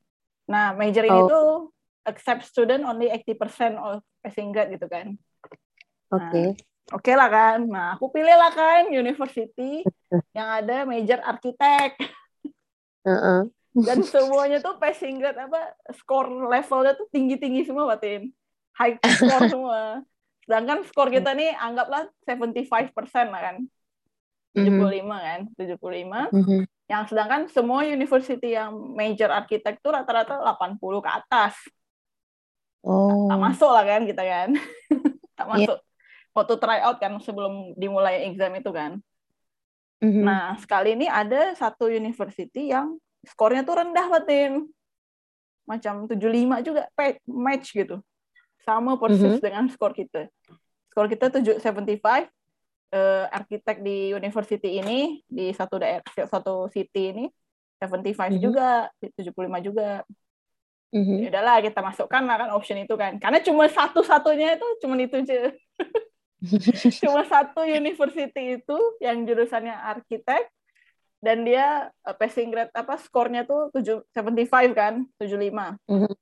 Nah, major ini oh. tuh accept student only eighty percent of passing grade gitu kan. Oke. Okay. Nah, Oke okay lah kan. Nah, aku pilih lah kan university yang ada major arsitek. Uh-uh. Dan semuanya tuh passing grade apa skor levelnya tuh tinggi-tinggi semua, Batin. High score semua. Sedangkan skor kita nih anggaplah tujuh puluh lima persen lah kan. tujuh puluh lima kan, tujuh puluh lima. Mm-hmm. Yang sedangkan semua university yang major arsitektur rata-rata delapan puluh ke atas. Oh. Tak masuk lah kan kita kan. tak masuk. Yeah. Waktu try out kan sebelum dimulai exam itu kan. Mm-hmm. Nah, sekali ini ada satu university yang skornya tuh rendah, Batin. Macam tujuh puluh lima juga, match gitu. Sama persis mm-hmm. dengan skor kita. Skor kita tujuh, tujuh puluh lima. Uh, arsitek di university ini di satu daerah satu city ini tujuh puluh lima mm-hmm. juga, tujuh puluh lima juga. Mm-hmm. Ya udahlah kita masukkan lah kan option itu kan. Karena cuma satu-satunya itu cuma itu aja. Cuma satu university itu yang jurusannya arsitek dan dia uh, passing grade apa skornya tuh tujuh, tujuh puluh lima kan, tujuh puluh lima. Mm-hmm.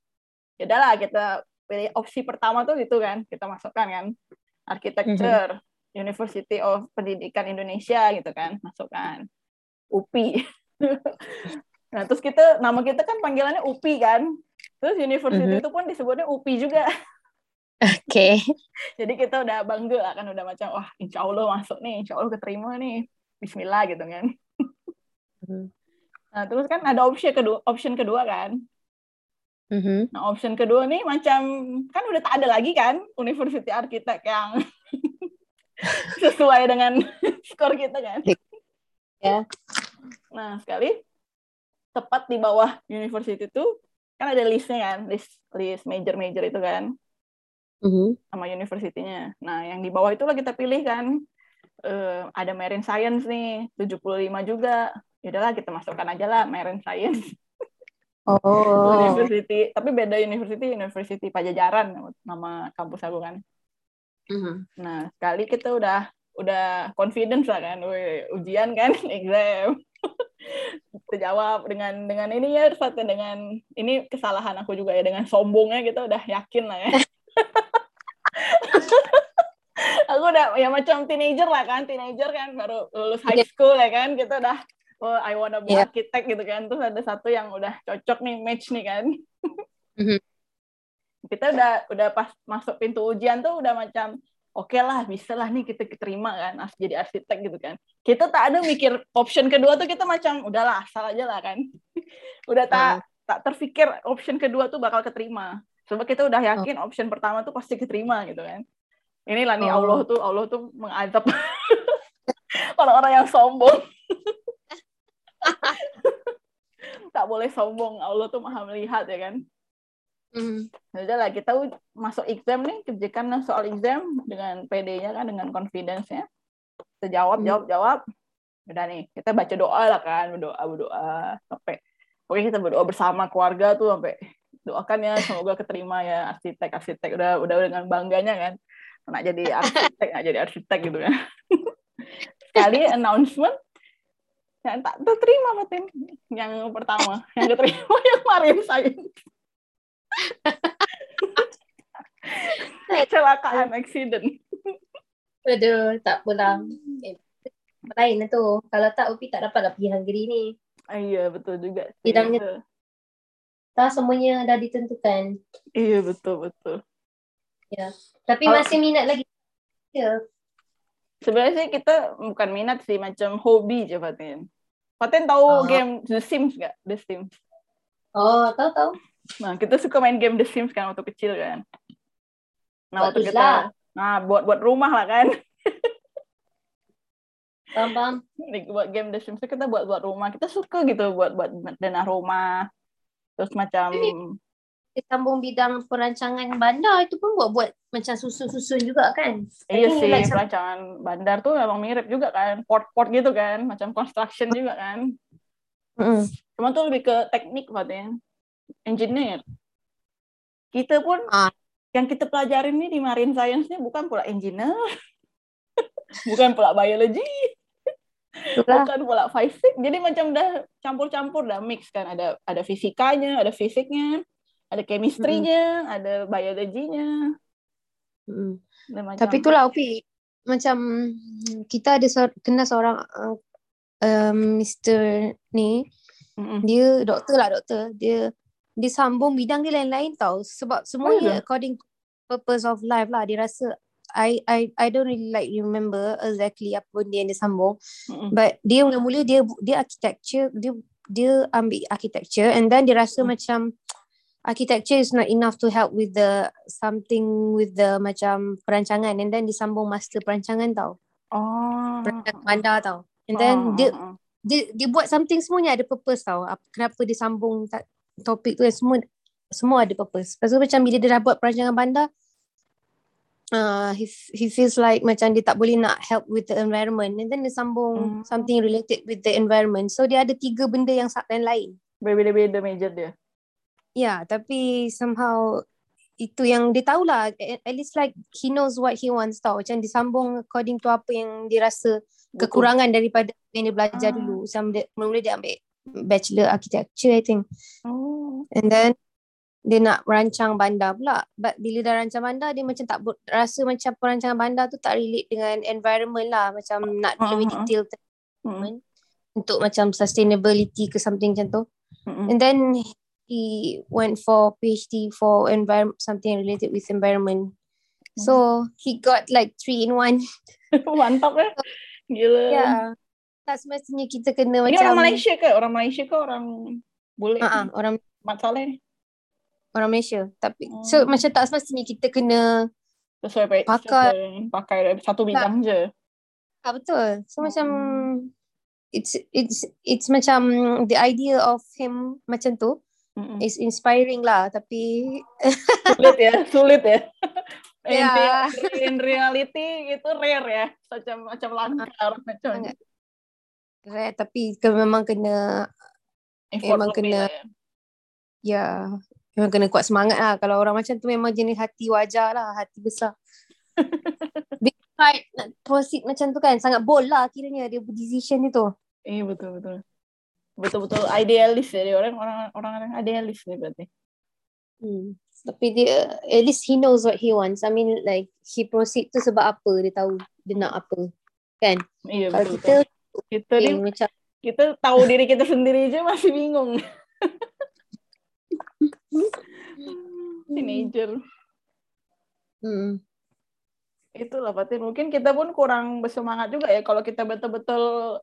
Ya udahlah kita pilih opsi pertama tuh gitu kan, kita masukkan kan architecture. Mm-hmm. University of Pendidikan Indonesia gitu kan, masukkan U P I. Nah terus kita, nama kita kan panggilannya U P I kan, terus university mm-hmm. itu pun disebutnya U P I juga. Oke. Okay. Jadi kita udah bangga lah kan, udah macam wah insya Allah masuk nih, insya Allah keterima nih, Bismillah gitu kan. Mm-hmm. Nah terus kan ada opsi kedua, option kedua kan. Mm-hmm. Nah option kedua nih macam kan udah tak ada lagi kan, university arsitek yang sesuai dengan skor kita kan ya. Nah sekali tepat di bawah university itu kan ada listnya kan, list list major-major itu kan uh-huh. sama universitinya. Nah yang di bawah itulah kita pilih kan, uh, ada marine science nih tujuh puluh lima juga, yaudahlah kita masukkan aja lah marine science. Oh. University tapi beda university, university Pajajaran nama kampus aku kan. Uhum. Nah sekali kita udah udah confidence lah kan, Wih, ujian kan, exam, terjawab dengan dengan ini ya, dengan ini kesalahan aku juga ya, dengan sombongnya kita udah yakin lah ya. Aku udah ya macam teenager lah kan, teenager kan baru lulus high school ya kan, kita udah oh I wanna be yeah. architect gitu kan, terus ada satu yang udah cocok nih, match nih kan. Uhum. Kita udah udah pas masuk pintu ujian tuh udah macam oke okay lah bisa lah nih kita keterima kan jadi arsitek gitu kan. Kita tak ada mikir option kedua tuh, kita macam udahlah asal aja lah kan. Udah tak oh. tak terpikir option kedua tuh bakal keterima. Sebab kita udah yakin oh. option pertama tuh pasti keterima gitu kan. Inilah nih oh. Allah tuh Allah tuh mengazab orang-orang yang sombong. Tak boleh sombong, Allah tuh maha melihat ya kan. Hmm. Udah lah kita masuk exam nih, kerjakan soal exam dengan P D-nya kan, dengan confidence-nya. Kita jawab, hmm. jawab, jawab. Udah nih, kita baca doa lah kan, berdoa, berdoa sampai oke kita berdoa bersama keluarga tuh sampai doakan ya semoga keterima ya arsitek, arsitek udah udah dengan bangganya kan. Nak jadi arsitek, nak jadi arsitek gitu kan. Sekali announcement yang tak terima Batin. Yang pertama, yang keterima yang kemarin saya. Kecelakaan, accident. Aduh, tak pulang. Lain itu. Kalau tak U P I tak dapat lah pergi Hungary ni. Iya, betul juga. Bidangnya tak semuanya dah ditentukan. Iya, betul betul. Ya, tapi oh. masih minat lagi. Ya. Sebenarnya kita bukan minat sih, macam hobi je Fatin. Fatin tahu oh. game The Sims tak? The Sims. Oh, tahu tahu. Nah, kita suka main game The Sims kan waktu kecil kan. Nah, waktu kita nah buat-buat rumah lah kan. Bam-bam. Buat game The Sims kita buat-buat rumah. Kita suka gitu buat-buat denah rumah. Terus macam disambung bidang perancangan bandar itu pun buat-buat macam susun-susun juga kan. Iya sih, like perancangan bandar tuh memang mirip juga kan. Port-port gitu kan, macam construction juga kan. Heeh. Cuma tuh lebih ke teknik katanya. Engineer. Kita pun ah. yang kita pelajarin nih di marine science ni bukan pula engineer, bukan pula biology, Itulah. bukan pula fisik. Jadi macam dah campur-campur dah mix kan, ada ada fisikanya, ada fisiknya, ada chemistry-nya, hmm. ada biologinya. Hmm. Tapi itulah Opi, macam kita ada so- kenal seorang uh, uh, Mister ni, mm-hmm. dia doktor lah doktor. Dia dia sambung bidang dia lain-lain tau. Sebab semuanya oh, yeah. according to purpose of life lah. Dia rasa I I I don't really like remember exactly apa dia yang dia sambung. Mm-hmm. But dia mula-mula dia dia architecture, dia dia ambil architecture and then dia rasa mm-hmm. macam architecture is not enough to help with the something with the macam perancangan, and then disambung master perancangan tau. Oh. Perancangan bandar tau. And then oh. dia, dia dia buat something semuanya ada purpose tau. Kenapa dia sambung tak, topik tu semua semua ada purpose. Lepas tu macam bila dia dah buat perancangan bandar, uh, he, he feels like macam dia tak boleh nak help with the environment, and then dia sambung mm. something related with the environment. So dia ada tiga benda yang lain-lain. Berbeza-beza major dia. Ya, yeah, tapi somehow itu yang dia tahulah. At least like he knows what he wants tau. Macam disambung according to apa yang dia rasa kekurangan betul. Daripada yang dia belajar ah. dulu. Macam mula-mula dia ambil bachelor architecture I think. Oh. And then dia nak rancang bandar pula. But bila dah rancang bandar, dia macam tak ber- rasa macam perancangan bandar tu tak relate dengan environment lah. Macam nak uh-huh. lebih detail uh-huh. untuk macam sustainability ke something macam tu. Uh-huh. And then he went for PhD for environment, something related with environment. Mm. So he got like three in one. Mantap eh? Gila. Yeah. Tak semestinya kita kena ini macam. Ini orang Malaysia ke? Orang Malaysia ke orang boleh? Uh-huh. Orang Malaysia. Orang Malaysia. Tapi hmm. so macam tak semestinya kita kena sesuai pakai pakai satu bidang tak. je. Ah betul. So hmm. macam it's it's it's macam the idea of him macam tu. Mm-mm. It's inspiring lah, tapi sulit ya, sulit ya. In, yeah. the, in reality itu rare ya, macam macam langka orang macam. Rare, tapi memang kena, effort memang kena, ya. ya, memang kena kuat semangat lah. Kalau orang macam tu memang jenis hati wajar lah, hati besar. Big fight nak proceed macam tu kan, sangat bold lah kiranya dia decision dia tu. Eh betul betul. Betul-betul idealis ya, dia orang orang orang idealis ni berarti. Hmm. Tapi dia at least he knows what he wants. I mean like he proceed tu sebab apa dia tahu dia nak apa. Kan? Ya, betul, kita betul. kita okay, ni macam kita tahu diri kita sendiri je masih bingung. Teenager. Hmm. Itulah berarti mungkin kita pun kurang bersemangat juga ya kalau kita betul-betul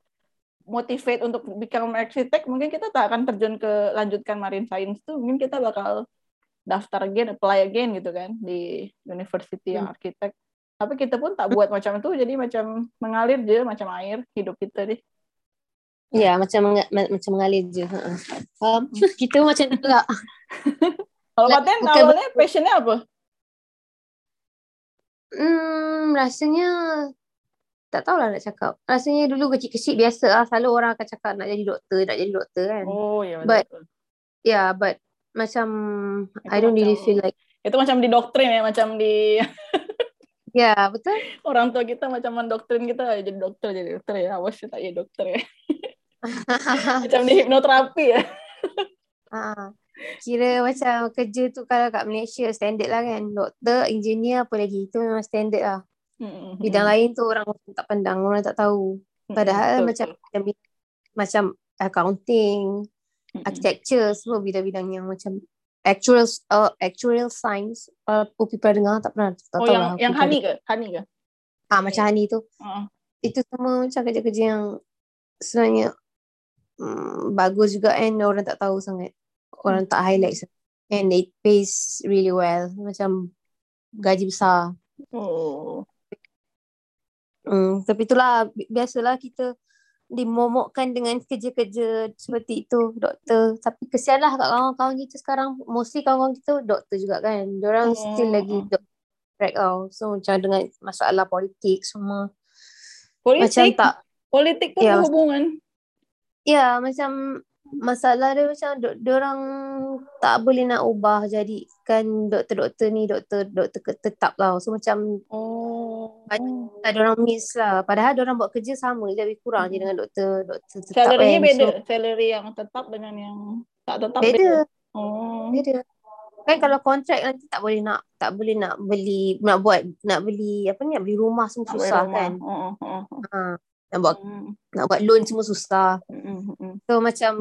motivate untuk become architect, mungkin kita tak akan terjun ke lanjutkan marine science tu, mungkin kita bakal daftar again, apply again gitu kan di university yang arsitek. Tapi kita pun tak buat macam tu, jadi macam mengalir je macam air hidup kita ni. Ya, macam menga- macam mengalir je. Heeh. Um, kita macam tu lah. Kalau Paten awalnya passionnya apa? Hmm, rasanya tak tahulah nak cakap. Rasanya dulu kecil-kecil biasa lah. Selalu orang akan cakap nak jadi doktor, nak jadi doktor kan. Oh, ya. Yeah, but, ya, yeah, but macam, itu I don't macam, really feel like. Itu macam di doktrin ya, macam di. Ya, yeah, betul. Orang tua kita macam mendoktrin kita, jadi doktor, jadi doktor ya. Awas tak jadi doktor ya. Macam di hipnoterapi ya. Haa. Kira macam kerja tu kalau kat Malaysia, standard lah kan. Doktor, engineer, apa lagi. Itu memang standard lah. Bidang mm-hmm. lain tu orang tak pandang, orang tak tahu. Padahal mm-hmm. macam betul. macam accounting, mm-hmm. architecture, semua bidang-bidang yang macam actual uh, actual science. Uh, Upi pernah dengar tak pernah? Tak oh tahu yang lah, yang Hani ke? Hani ke? Ah macam Hani tu. Uh-huh. Itu semua macam kerja-kerja yang sebenarnya um, bagus juga and orang tak tahu sangat. Orang tak highlight sangat. And it pays really well. Macam gaji besar. Oh. Hmm, tapi itulah biasalah kita dimomokkan dengan kerja-kerja seperti itu doktor. Tapi kesianlah kat kawan-kawan kita sekarang, mostly kawan-kawan kita doktor juga kan. Diorang yeah. still lagi track out. So macam dengan masalah politik semua. Politik? Macam tak politik pun yeah, berhubungan. Ya, yeah, macam masalah dia macam diorang tak boleh nak ubah jadikan doktor-doktor ni doktor-doktor tetap lah. So macam oh. banyak diorang miss lah. Padahal diorang buat kerja sama tapi kurang hmm. je dengan doktor-doktor tetap. Salary kan. Beda? So, salary yang tetap dengan yang tak tetap beda? Beda. Oh. Beda. Kan kalau kontrak nanti tak boleh nak tak boleh nak beli nak buat nak beli apa ni nak beli rumah semua tak susah rumah. Kan. Uh, uh, uh. Ha, nak buat mm. nak buat loan semua susah. Mm, mm. So macam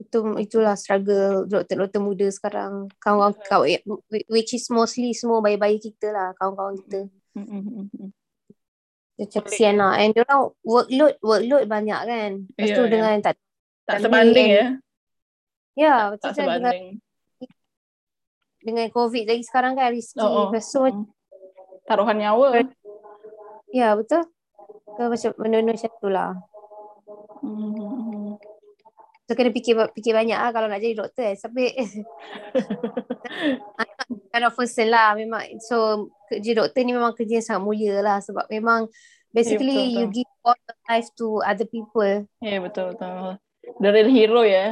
itu itulah struggle doktor-doktor muda sekarang. Kawan-kawan which is mostly semua bayi-bayi kita lah, kawan-kawan kita. Mm, mm, mm, mm. Macam kesian lah. And diorang workload workload banyak kan. Lepas yeah, tu yeah. dengan tak tak sebanding and, ya. Ya, yeah, tak sebanding. Dengan, dengan COVID lagi sekarang kan risky. Oh, oh. Lepas tu taruhan nyawa. Ya, betul. Ke macam benda-benda macam tu lah. Hmm. So kena fikir fikir banyak lah kalau nak jadi doktor eh. Tapi kind of person lah memang. So kerja doktor ni memang kerja yang sangat mulia lah. Sebab memang basically yeah, betul, you betul. give all your life to other people. Ya yeah, betul-betul. The real hero ya. Yeah.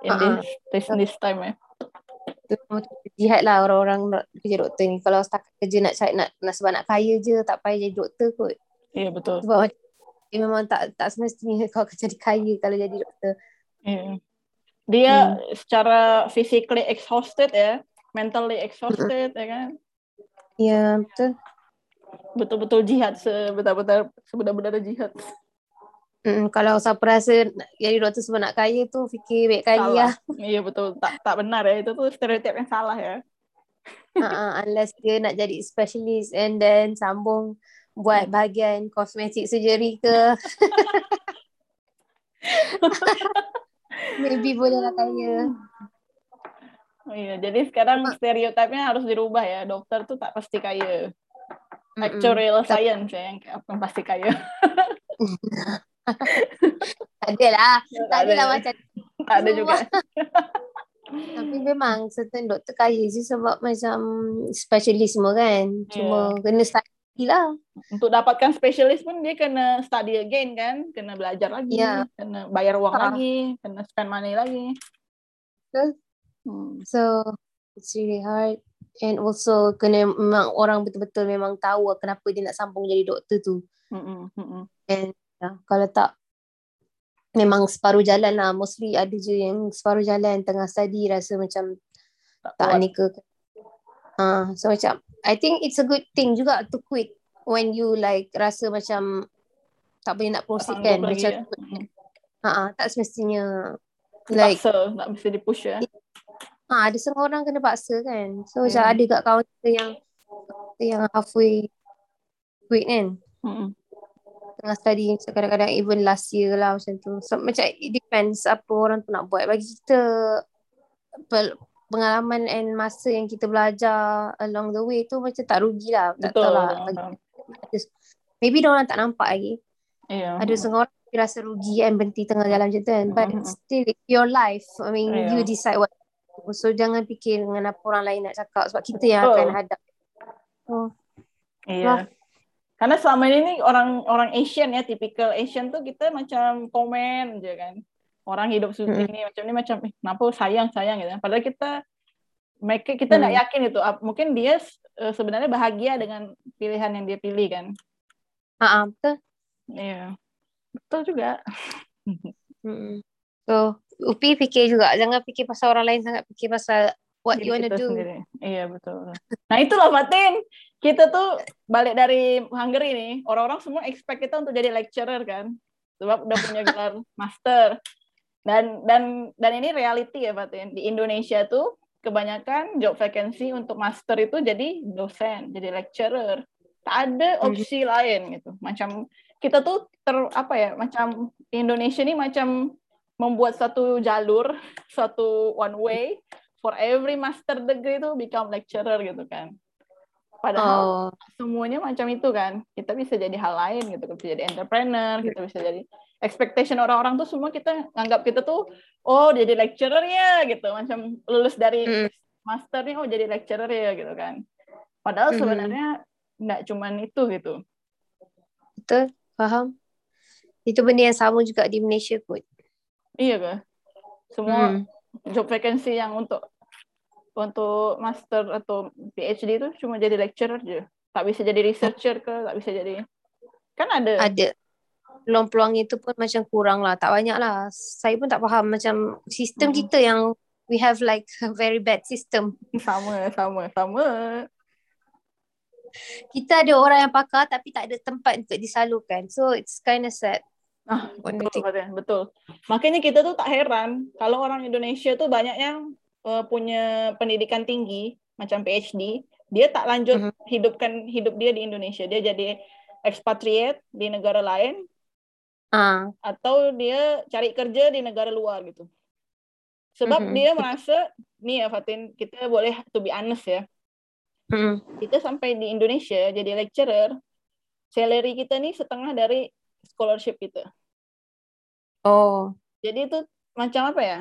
In uh-huh. this, this time ya. Yeah. Jihad lah orang-orang kerja doktor ni. Kalau setakat kerja nak cari nak, nak sebab nak kaya je tak payah jadi doktor kot. Ya yeah, betul. Sebab dia memang tak tak semestinya kau akan jadi kaya kalau jadi doktor. Ya. Yeah. Dia hmm. secara physically exhausted ya. Mentally exhausted, ya kan? Ya, betul. Betul-betul jihad, sebenar-benar sebenar-benar jihad. Mm, kalau siapa rasa jadi doktor sebab nak kaya tu, fikir baik kali lah. Ya, betul. Tak tak benar ya. Itu tu stereotip yang salah ya. Uh-uh, unless dia nak jadi specialist and then sambung buat bahagian cosmetic surgery ke. Maybe bolehlah kaya. Oh, yeah. Jadi sekarang stereotipnya harus dirubah ya. Dokter tuh tak pasti kaya. Actuarial mm-hmm. science ya, yang apa pasti kaya. Ada lah. Tak ada lah macam tak ada juga. Tapi memang certain dokter kaya sih sebab macam specialist semua kan. Cuma yeah. kena study lah. Untuk dapatkan specialist pun dia kena study again kan. Kena belajar lagi. Yeah. Kena bayar uang ha. lagi. Kena spend money lagi. Betul. Hmm. So it's really hard. And also kena memang orang betul-betul memang tahu kenapa dia nak sambung jadi doktor tu. Mm-mm, mm-mm. And uh, kalau tak memang separuh jalan lah. Mostly ada je yang separuh jalan tengah study rasa macam tak, tak ni ke uh, so macam I think it's a good thing juga to quit when you like rasa macam tak boleh nak proceed kan macam ya. uh, tak semestinya like, paksa tak mesti dipush ya. Ha, ada setengah orang kena paksa kan. So macam yeah. ada kat kawan kita yang yang halfway quit kan. Mm-hmm. Tengah study kadang-kadang even last year lah macam tu. So macam it depends apa orang tu nak buat. Bagi kita pengalaman and masa yang kita belajar along the way tu macam tak rugilah. Tak tahu lah. Maybe orang tak nampak lagi. Yeah. Ada setengah orang rasa rugi kan berhenti tengah jalan macam tu kan. But mm-hmm. still it's your life. I mean yeah. you decide what. So jangan fikir dengan apa orang lain nak cakap sebab kita yang oh. akan hadap. Oh. Iya. Yeah. Karena selama ini orang-orang Asian ya, typical Asian tu kita macam komen je kan. Orang hidup susah hmm. ni macam ni macam eh, kenapa sayang-sayang gitu. Padahal kita mereka kita hmm. nak yakin itu mungkin dia uh, sebenarnya bahagia dengan pilihan yang dia pilih kan. Ha, betul. Ya. Yeah. Betul juga. Hmm. So Upi fikir juga. Jangan fikir pasal orang lain sangat. Fikir pasal what jadi you want to do. Sendiri. Iya, betul. Nah, itulah Fatin. Kita tuh balik dari Hungary nih. Orang-orang semua expect kita untuk jadi lecturer kan. Sebab udah punya gelar master. Dan dan dan ini reality ya Fatin. Di Indonesia tuh kebanyakan job vacancy untuk master itu jadi dosen. Jadi lecturer. Tak ada opsi hmm. lain gitu. Macam kita tuh ter, apa ya. Macam Indonesia nih macam membuat satu jalur, satu one way for every master degree to become lecturer gitu kan. Padahal oh. semuanya macam itu kan. Kita bisa jadi hal lain gitu. Kita bisa jadi entrepreneur, kita bisa jadi expectation orang-orang tuh semua kita anggap kita tuh oh jadi lecturer ya gitu. Macam lulus dari mm. master nih oh jadi lecturer ya gitu kan. Padahal mm-hmm. sebenarnya enggak cuman itu gitu. Betul, faham. Itu benda yang sama juga di Malaysia kot. Iya ke? Semua hmm. job vacancy yang untuk untuk master atau PhD itu cuma jadi lecturer je. Tak bisa jadi researcher ke, tak bisa jadi. Kan ada. Ada. Peluang-peluang itu pun macam kurang lah, tak banyak lah. Saya pun tak faham macam sistem hmm. kita yang we have like a very bad system. Sama, sama, sama. Kita ada orang yang pakar tapi tak ada tempat untuk disalurkan. So it's kind of sad. Ah, betul, betul. Makanya kita tu tak heran kalau orang Indonesia tu banyak yang uh, punya pendidikan tinggi macam P H D, dia tak lanjut mm-hmm. hidupkan hidup dia di Indonesia. Dia jadi expatriate di negara lain. Uh. Atau dia cari kerja di negara luar gitu. Sebab mm-hmm. dia merasa, nih ya Fatin, kita boleh to be honest ya. Mm-hmm. Kita sampai di Indonesia jadi lecturer, salary kita nih setengah dari scholarship kita. Oh. Jadi itu macam apa ya?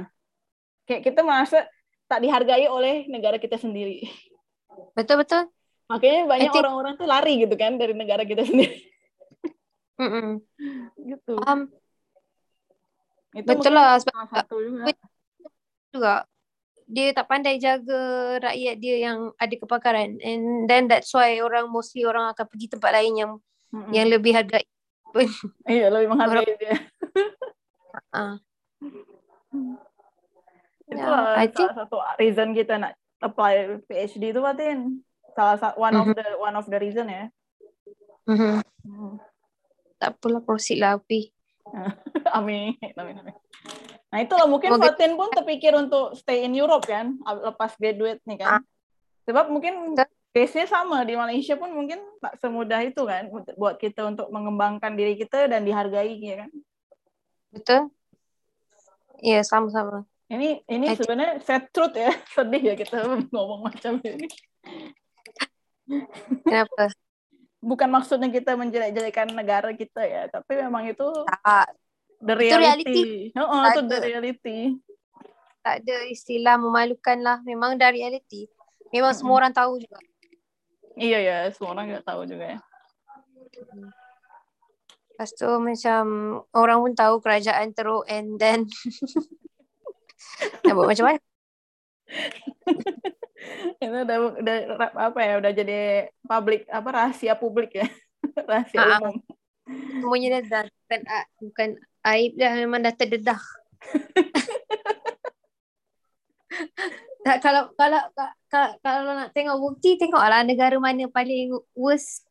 Kayak kita merasa tak dihargai oleh negara kita sendiri. Betul-betul. Makanya banyak think... orang-orang tuh lari gitu kan dari negara kita sendiri. Mm-hmm. Gitu. Um, itu betul lah. Salah satu juga. juga. Dia tak pandai jaga rakyat dia yang ada kepakaran, and then that's why orang mostly orang akan pergi tempat lain yang mm-hmm. yang lebih hargai. Iya, lebih menghargai orang. Dia. Uh. Itu yeah, salah think... satu reason kita nak apply P H D itu Fatin. Salah satu one mm-hmm. of the one of the reason ya. Mm-hmm. Hmm. Tak apalah, proceed lah Api. Amin, amin, amin. Nah itulah mungkin Moga... Fatin pun terpikir untuk stay in Europe kan lepas graduate nih kan. Ah. Sebab mungkin case-nya sama di Malaysia pun mungkin tak semudah itu kan buat kita untuk mengembangkan diri kita dan dihargai ya kan. Betul. Iya, sama-sama. Ini ini sebenarnya sad truth ya. Sedih ya kita ngomong macam ini. Kenapa? Bukan maksudnya kita menjelek-jelekan negara kita ya, tapi memang itu tak. The reality. Itu reality. Oh, itu the reality. Tak ada istilah memalukan lah. Memang dah reality. Memang mm-hmm. semua orang tahu juga. Iya, ya. Semua orang tak tahu juga ya. Lepas tu macam orang pun tahu kerajaan teruk and then nak buat macam mana? Itu dah, dah apa ya, udah jadi public, apa rahasia publik ya. Rahasia Ha-ha. umum. Semuanya dah, dah bukan, bukan aib dah, memang dah terdedah. Nah, kalau, kalau kalau kalau nak tengok bukti, tengoklah negara mana paling worst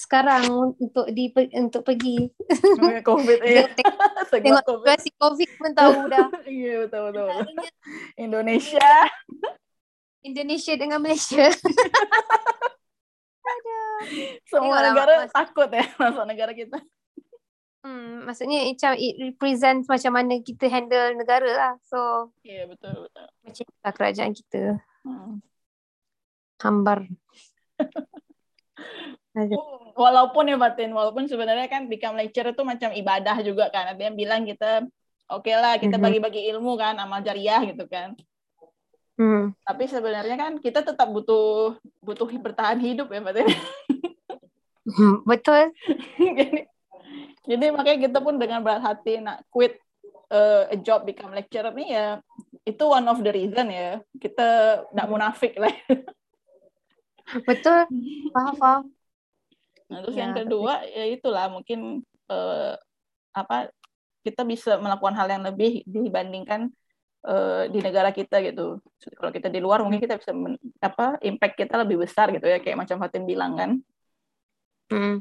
sekarang untuk di untuk pergi. Covid ya. Tengok situasi Covid pun tahu dah. Ya, betul betul. Indonesia. Indonesia dengan Malaysia. Semua negara mas- takut ya masuk negara kita. Hmm, maksudnya macam it represent macam mana kita handle negara lah. So ya, yeah, betul betul. Macam lah kerajaan kita. Hmm. Hambar. Walaupun ya Fatin, walaupun sebenarnya kan become lecturer itu macam ibadah juga kan. Ada yang bilang kita okay lah kita bagi-bagi ilmu kan, amal jariah gitu kan. Hmm. Tapi sebenarnya kan kita tetap butuh butuh bertahan hidup ya Fatin. Betul. jadi, jadi makanya kita pun dengan berat hati nak quit uh, a job become lecturer ni ya, itu one of the reason ya. Kita tak munafik lah. Betul. Faham, faham. Nah, terus ya, yang kedua betul. Ya itulah mungkin uh, apa kita bisa melakukan hal yang lebih dibandingkan di negara kita gitu. Kalau kita di luar mungkin kita bisa men, apa impact kita lebih besar gitu ya, kayak macam Fatin bilang kan. Hmm.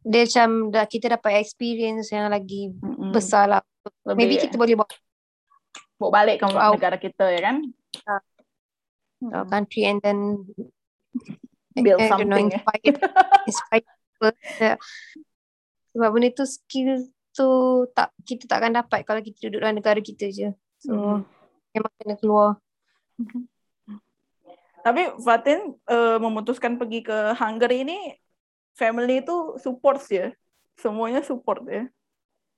Dia macam dah kita dapat experience yang lagi hmm. besar lah. Lebih, maybe ya. Kita boleh bawa, bawa balik ke wow. negara kita ya kan. Uh, hmm. Country and then build I, something. I don't know, inspire, inspire people. Yeah. Sebab benda tu skill tu tak kita tak akan dapat kalau kita duduk dalam negara kita je. So hmm. memang kena keluar. Tapi Fatin uh, memutuskan pergi ke Hungary ini, family tu support je. Semuanya support je.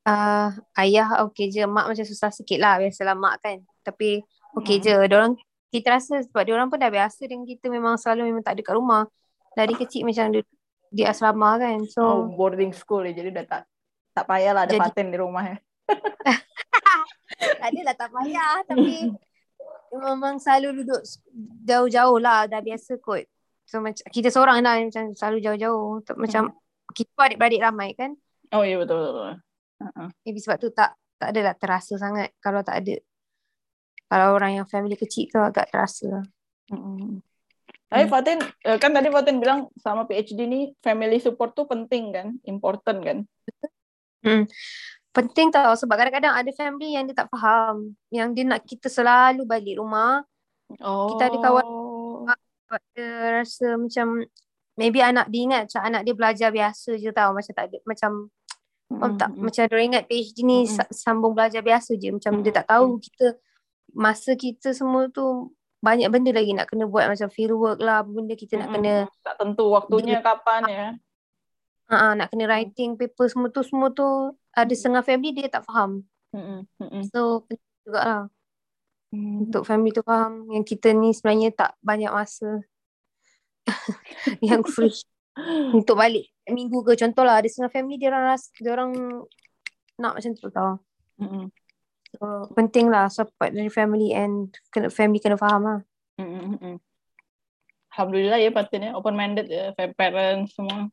Uh, ayah okey je, mak macam susah sikit lah, biasalah mak kan. Tapi okey hmm. je. Diorang kita rasa sebab diorang pun dah biasa dengan kita, memang selalu memang tak ada kat rumah. Dari kecil macam di, di asrama kan. So oh, boarding school je, jadi dah tak tak payahlah ada jadi, Fatin di rumah ya. Tadi lah tak payah, tapi memang selalu duduk jauh-jauh lah, dah biasa kot. So macam kita seorang lah macam selalu jauh-jauh. Macam kita adik-beradik ramai kan. Oh ya, yeah, betul betul. Heeh. Uh-huh. Sebab tu tak tak adalah terasa sangat kalau tak ada Kalau orang yang family kecil tu agak terasa. Hmm. Tapi Fatin, kan tadi Fatin bilang sama P H D ini family support tu penting kan, important kan? Hmm. Penting tau, sebab kadang-kadang ada family yang dia tak faham, yang dia nak kita selalu balik rumah. Oh. Kita ada kawan dia rasa macam maybe anak dia ingat macam anak dia belajar biasa je tau, macam tak ada, macam mm-hmm. oh, tak, macam dia ingat P H D ni mm-hmm. sambung belajar biasa je, macam mm-hmm. dia tak tahu kita masa kita semua tu banyak benda lagi nak kena buat, macam fieldwork lah, benda kita nak mm-hmm. kena tak tentu waktunya dia, kapan ya. Uh, nak kena writing paper semua tu, semua tu ada setengah family dia tak faham. Mm-mm, mm-mm. So penting jugalah mm. untuk family tu faham yang kita ni sebenarnya tak banyak masa yang free untuk balik minggu ke contohlah. Ada setengah family dia orang rasa dia orang nak macam tu tau. Mm-mm. So penting lah support dari family, and kena, family kena faham lah. Mm-mm. Alhamdulillah ya Fatin ya, open minded ya parents semua.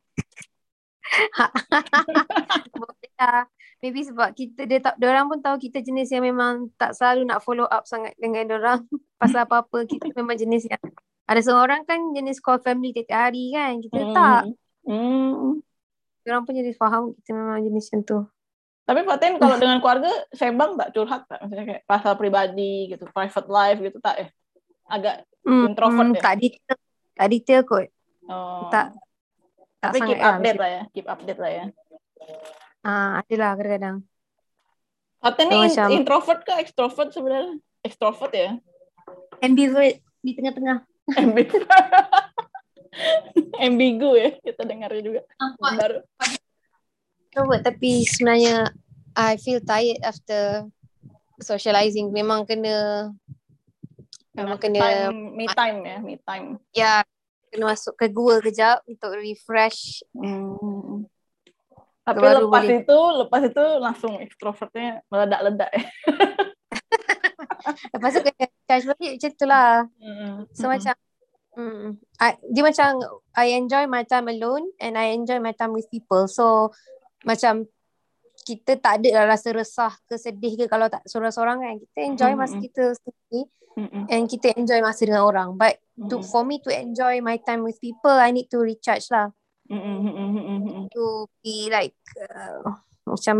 Maybe sebab kita dia tak, diorang pun tahu kita jenis yang memang tak selalu nak follow up sangat dengan diorang pasal apa-apa. Kita memang jenis yang ada seorang kan jenis call family tiap hari kan, kita mm. tak mm. diorang pun jenis faham kita memang jenis yang tu. Tapi Fatin kalau dengan keluarga sembang tak, curhat tak, maksudnya kayak pasal pribadi gitu, private life gitu tak eh? Agak mm, introvert mm, ya? Tak detail, tak detail kot. Oh. Tak Tak Tapi keep update lah, lah ya, keep update lah ya. Ah, ada lah kadang-kadang. Fatin ni macam introvert ke extrovert sebenarnya? Extrovert ya? Ambivert, di tengah-tengah. Ambivert. Ambigu ya, kita dengar juga. Baru. Introvert tapi sebenarnya I feel tired after socializing. Memang kena, memang kena me time ya, me time. Ya. Yeah. Kena masuk ke gua kejap untuk refresh. Hmm. Tapi lepas boleh. itu, lepas itu langsung ekstrovertnya meledak-ledak. Lepas tu kena charge balik macam tu lah. Hmm. So hmm. macam, hmm, I, dia macam I enjoy my time alone and I enjoy my time with people. So macam kita tak ada lah rasa resah ke sedih ke kalau tak seorang-seorang kan. Kita enjoy masa mm-hmm. kita sendiri mm-hmm. and kita enjoy masa dengan orang. But mm-hmm. to, for me to enjoy my time with people, I need to recharge lah. Mm-hmm. To be like, uh, macam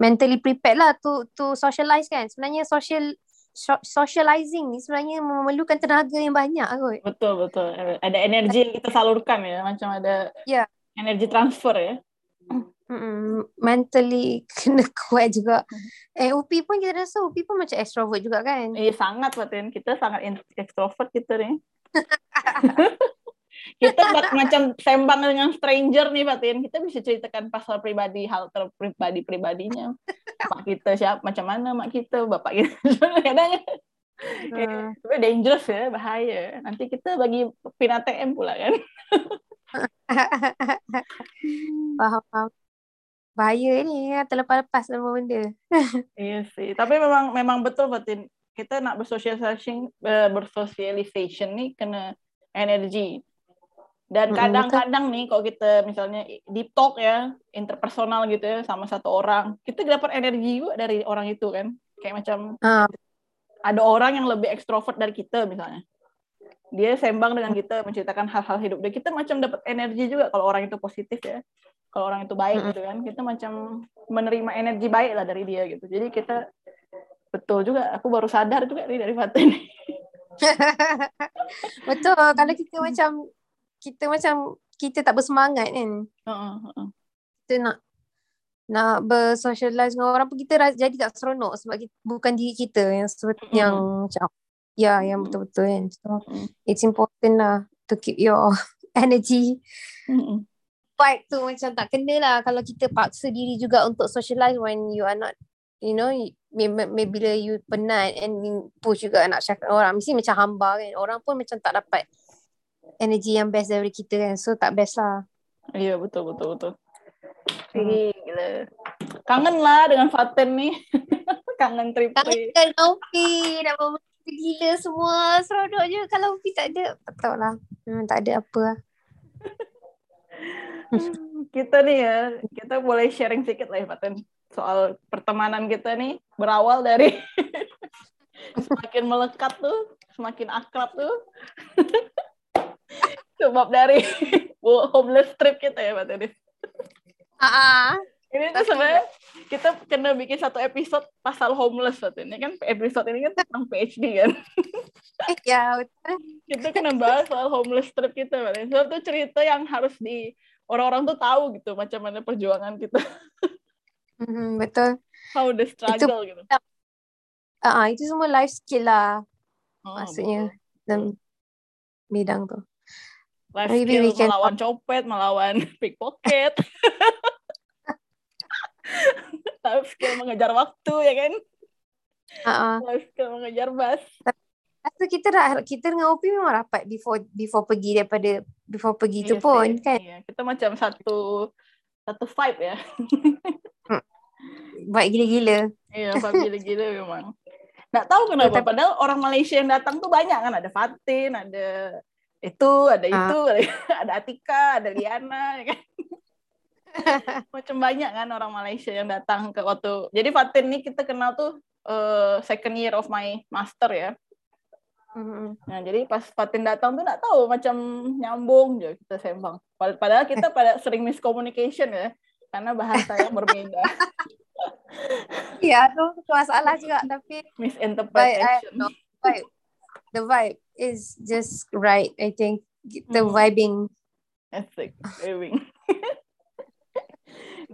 mentally prepared lah to to socialize kan. Sebenarnya social so, socializing ni sebenarnya memerlukan tenaga yang banyak kot. Betul, betul. Ada energi yang kita salurkan ya. Macam ada yeah. energy transfer ya. Mm-mm. Mentally kena kuat juga. Eh U P pun kita rasa U P pun macam extrovert juga kan. Eh sangat Fatin, kita sangat extrovert kita ni. Kita macam sembang dengan stranger nih Fatin, kita bisa ceritakan pasal pribadi, hal terpribadi-pribadinya. Pak kita siap, macam mana mak kita, bapak kita. Kadang-kadang uh. eh, dangerous ya, bahaya. Nanti kita bagi pin A T M pula kan. Faham-faham. Bahaya ni ya, terlepas-lepas semua benda. Iya sih. Tapi memang memang betul Fatin. Kita nak bersosialisasi bersosialisation ni kena energi. Dan kadang-kadang nih kalau kita misalnya deep talk ya, interpersonal gitu ya, sama satu orang, kita dapat energi juga dari orang itu kan. Kayak macam uh. ada orang yang lebih ekstrovert dari kita misalnya. Dia sembang dengan kita, menceritakan hal-hal hidup dia. Kita macam dapat energi juga kalau orang itu positif ya. Kalau orang itu baik gitu kan, kita macam menerima energi baik lah dari dia gitu. Jadi kita, betul juga, aku baru sadar juga ni dari Fatin. Betul, kalau kita macam, kita macam, kita tak bersemangat kan. Uh-uh, uh-uh. Kita nak, nak bersosialize dengan orang pun kita jadi tak seronok sebab kita, bukan diri kita yang seperti, uh-uh. yang macam, ya yang betul-betul kan. So, uh-uh. it's important lah to keep your energy. Uh-uh. Vibe tu macam tak kena lah kalau kita paksa diri juga untuk socialize when you are not, you know, maybe bila you penat and push juga nak cakap orang, mesti macam hamba kan, orang pun macam tak dapat energy yang best dari kita kan, so tak best lah. Ya yeah, betul betul betul. Jadi hmm. gila, kangen lah dengan Fatin ni. Kangen trip trip. Kangen kopi, nak bermain gila semua, seronok je kalau kopi tak ada, tak tahu lah, hmm, tak ada apa lah. Kita nih ya, kita boleh sharing sikit lah ya Fatin, soal pertemanan kita nih berawal dari Semakin melekat tuh, semakin akrab tuh. Sebab dari bu homeless trip kita ya, Mbak Teddy. Ah, ini tuh sebenarnya kita kena bikin satu episode pasal homeless waktu ini kan, episode ini kan tentang P H D kan. Ya, betul. Kita kena bahas soal homeless trip kita, Mbak Teddy. Sebab tuh cerita yang harus di orang-orang tuh tahu gitu macam mana perjuangan kita. Mm-hmm, betul. How the struggle itu, gitu. Uh, itu semua life skill lah. Oh, maksudnya betul. Dalam bidang tuh. Life maybe skill can... melawan copet, melawan pickpocket. Life skill mengejar waktu, ya kan? Uh-uh. Life skill mengejar bus. Tapi kita kita dengan O P memang rapat before before pergi daripada before pergi yes, tu pun yes, kan? Iya. Kita macam satu satu vibe ya. Baik gila-gila. Iya, baik gila-gila memang. Nggak tahu kenapa. Padahal orang Malaysia yang datang tuh banyak kan. Ada Fatin, ada itu, ada ah. itu, ada Atika, ada Liana. Ya kan? Macam banyak kan orang Malaysia yang datang ke waktu. Jadi Fatin nih kita kenal tuh uh, second year of my master ya. Mm-hmm. Nah jadi pas Fatin datang tuh nggak tahu macam nyambung aja kita sembang. Padahal kita pada sering miscommunication ya. Karena bahasanya berbeda. Iya, tuh masalah juga tapi misinterpretation. I, I, vibe. The vibe is just right, I think. The hmm. vibing. Asik, vibing.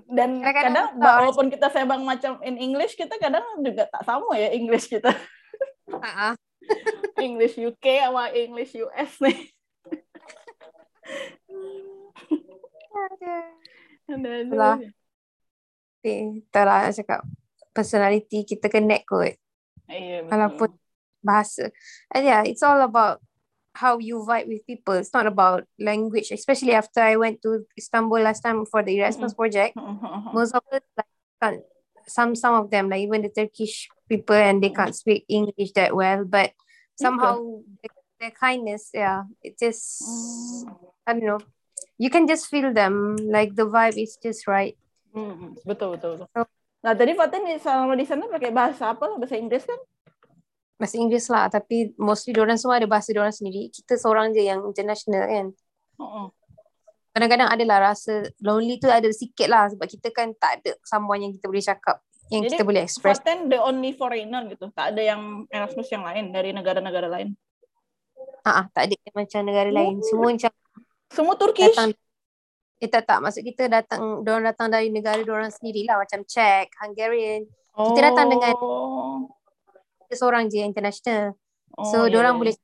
Dan kadang-kadang walaupun kita sembang macam in English, kita kadang juga tak sama ya English kita. Uh-uh. English U K sama English U S nih. Itulah. Itulah cakap personality kita connect kot. Yeah, walaupun bahasa. And yeah, it's all about how you vibe with people. It's not about language. Especially after I went to Istanbul last time for the Erasmus mm-hmm. project. Mm-hmm. Most of them like, some some of them like even the Turkish people and they can't speak English that well. But somehow mm-hmm. their, their kindness, yeah, it just mm. I don't know. You can just feel them, like the vibe is just right. Mm, betul, betul, betul. Nah, tadi Fatin selama di sana pakai bahasa apa? Bahasa Inggris kan? Bahasa Inggris lah, tapi mostly diorang semua ada bahasa diorang sendiri. Kita seorang je yang international kan? Uh-uh. Kadang-kadang adalah rasa lonely tu ada sikit lah sebab kita kan tak ada someone yang kita boleh cakap, yang jadi, kita boleh express. Fatin the only foreigner gitu? Tak ada yang Erasmus yang lain dari negara-negara lain? Ah, uh-uh, tak ada macam negara lain. Semua macam semua Turkish. Datang, eh tak tak maksud kita datang diorang datang dari negara diorang sendirilah macam Czech, Hungarian. Oh. Kita datang dengan kita seorang je international. Oh, so yeah, diorang yeah. boleh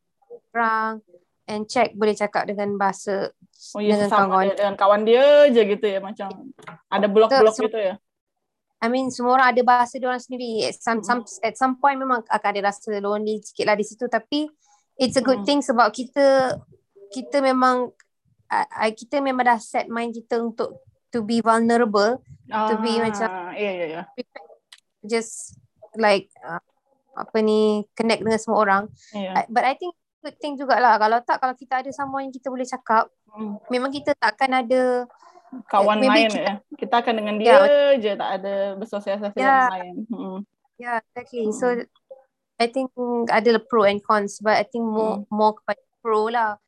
orang and Czech boleh cakap dengan bahasa oh, yeah, dengan kawan dia, dengan kawan dia je gitu ya macam ada blok-blok so, gitu ya. I mean semua orang ada bahasa diorang sendiri. At some, some at some point memang akan ada rasa lonely sikitlah di situ tapi it's a good hmm. thing sebab kita kita memang I, I, kita memang dah set mind kita untuk to be vulnerable, ah, to be macam yeah, yeah, yeah. just like uh, apa ni connect dengan semua orang. Yeah. I, but I think good thing jugalah kalau tak kalau kita ada someone yang kita boleh cakap, hmm. memang kita takkan ada kawan uh, lain kita, ya. Kita akan dengan dia yeah. je tak ada bersosialisasi yeah. dengan lain. Hmm. Yeah, exactly. Hmm. So I think ada pro and cons, but I think more hmm. more kepada pro lah.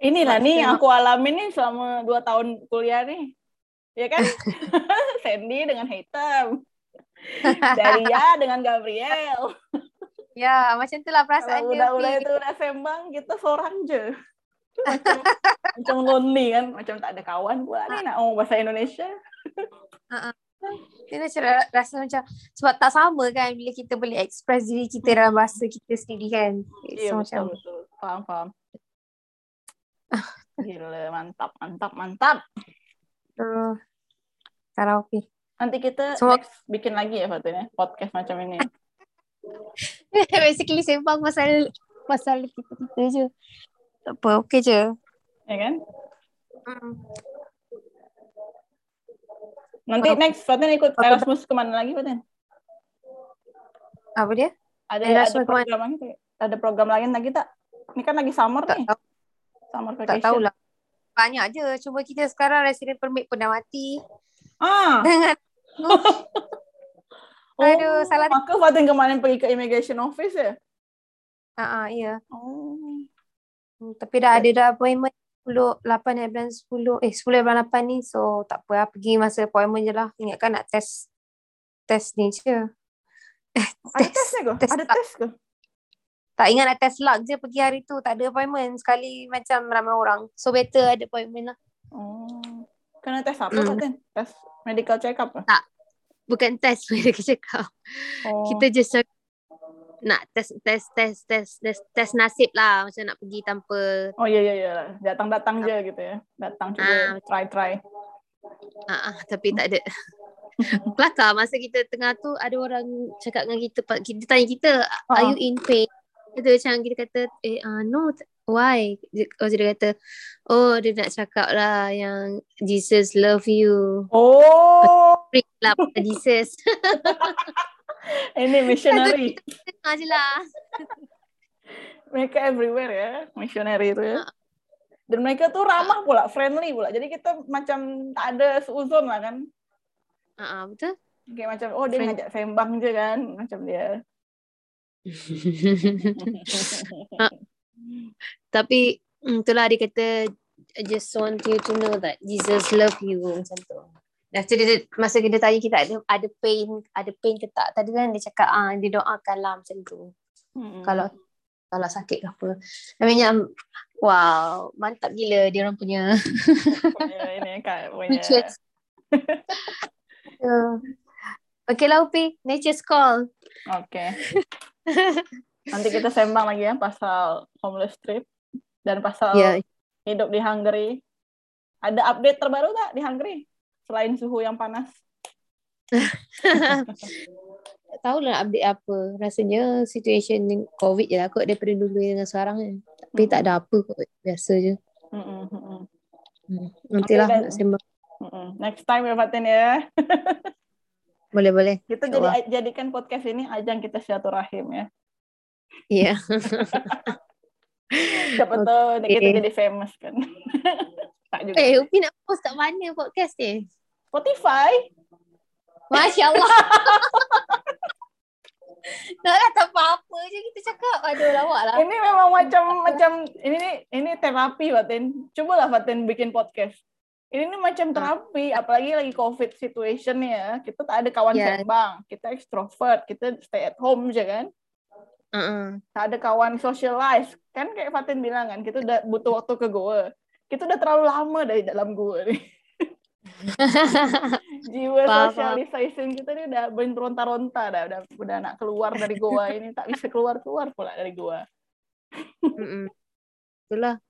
Inilah nih yang aku alamin nih selama dua tahun kuliah nih. Ya kan? Sandy dengan Hitam. Daria dengan Gabriel. Ya, macam itulah perasaan dia. Udah-udah itu udah sembang, kita seorang je. Macam, macam lonely kan. Macam tak ada kawan pula nih nak ngomong bahasa Indonesia. Uh-uh. Dia macam rasa macam, sebab tak sama kan bila kita boleh express diri kita dalam bahasa kita sendiri kan. Ya, so, betul-betul. Faham-faham. Gila, mantap, mantap, mantap. Uh, karaoke. Nanti kita so, next bikin lagi ya Fatin ya, podcast macam ini. Basically sembang pasal pasal kita je. Tak apa, okey je. Ya kan? Hmm. Nanti oh. next Fatin ikut Erasmus ke mana lagi Fatin? Apa dia? Ada Erasmus ada program lagi, ada program lain lagi tak? Ini kan lagi summer tak nih. Tahu. Tak tahulah. Banyak je. Cuma kita sekarang resident permit pun dah mati. Ah. Dengan Oh, aduh, salah. Maka waktu kemarin pergi ke immigration office ya? Uh, uh, iya. Oh. Tapi dah ada dah appointment sepuluh bulan lapan, eh, bulan sepuluh, eh, sepuluh bulan lapan ni. So, tak apa lah. Pergi masa appointment je lah. Ingatkan nak test. Test ni je. Ada test ke? Ada test ke? Tak ingat nak test luck je pergi hari tu. Tak ada appointment. Sekali macam ramai orang. So, better ada appointment lah. Oh. Kena test apa mm. kan? Test medical check up lah? Tak. Bukan test mereka cakap. Oh. Kita just nak test test test test test test nasib lah, macam nak pergi tanpa. Oh ya ya ya. Datang-datang je gitu ya. Datang cuba ah, try try. Ah, ah tapi tak ada. Kelakar masa kita tengah tu ada orang cakap dengan kita, kita tanya kita, ah. "Are you in pain?" Itu macam kita kata, "Eh uh, no, why?" Oh, dia kata, "Oh, dia nak cakap lah yang Jesus love you." Oh. Freak lah pada Jesus. Ini missionary. Tengah je lah. Mereka everywhere ya. Missionary tu ya. Dan mereka tu ramah pula. Friendly pula. Jadi kita macam tak ada seuzon lah kan. Uh-huh, betul. Okay, macam oh dia Friend. ngajak sembang je kan. Macam dia. uh, tapi itulah dia kata I just want you to know that Jesus love you. Macam tu. Dah cerita masa kita tanya kita ada ada pain ada pain ke tak, tadi kan dia cakap ah dia doakanlah macam tu. Hmm. Kalau kalau sakit ke apa. Namanya wow, mantap gila dia orang punya. Ya ini kan punya. uh, okay lah Upi, nature's call. Okay. Nanti kita sembang lagi ya pasal homeless trip dan pasal yeah. hidup di Hungary. Ada update terbaru tak di Hungary? Selain suhu yang panas. Tak tahulah nak update apa. Rasanya situasi COVID je lah kot daripada dulu dengan sekarang kan. Tapi hmm. tak ada apa kot. Biasa je. Hmm, hmm, hmm. Nantilah okay, nak sembang. Hmm, next time ya Fatin ya. Boleh-boleh. Kita jadi, jadikan podcast ini ajang kita silaturahim ya. Iya. Yeah. Siapa okay. tahu kita jadi famous kan. Tak juga. Eh, Upi nak post kat mana podcast ni? Spotify. Masya Allah. Nak kata apa-apa je kita cakap. Aduh, lawak lah. Ini memang macam macam ini ni ini terapi Fatin. Cubalah Fatin bikin podcast. Ini ni macam terapi, apalagi lagi COVID situation ni ya. Kita tak ada kawan yeah. sembang. Kita extrovert, kita stay at home je kan. Uh-uh. Tak ada kawan socialize. Kan kayak Fatin bilang kan, kita dah butuh waktu ke goa. Kita dah terlalu lama dari dalam gua ni. Jiwa sosialisasi kita ni dah beronta-ronta dah. Udah, udah nak keluar dari gua ini. Tak bisa keluar-keluar pula dari gua. Itulah.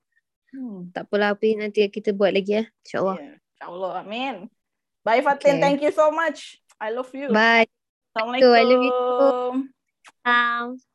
Hmm. Tak apalah Api. Nanti kita buat lagi ya. InsyaAllah. Yeah. InsyaAllah. Amin. Bye Fatin. Okay. Thank you so much. I love you. Bye. Assalamualaikum. I love you. Um.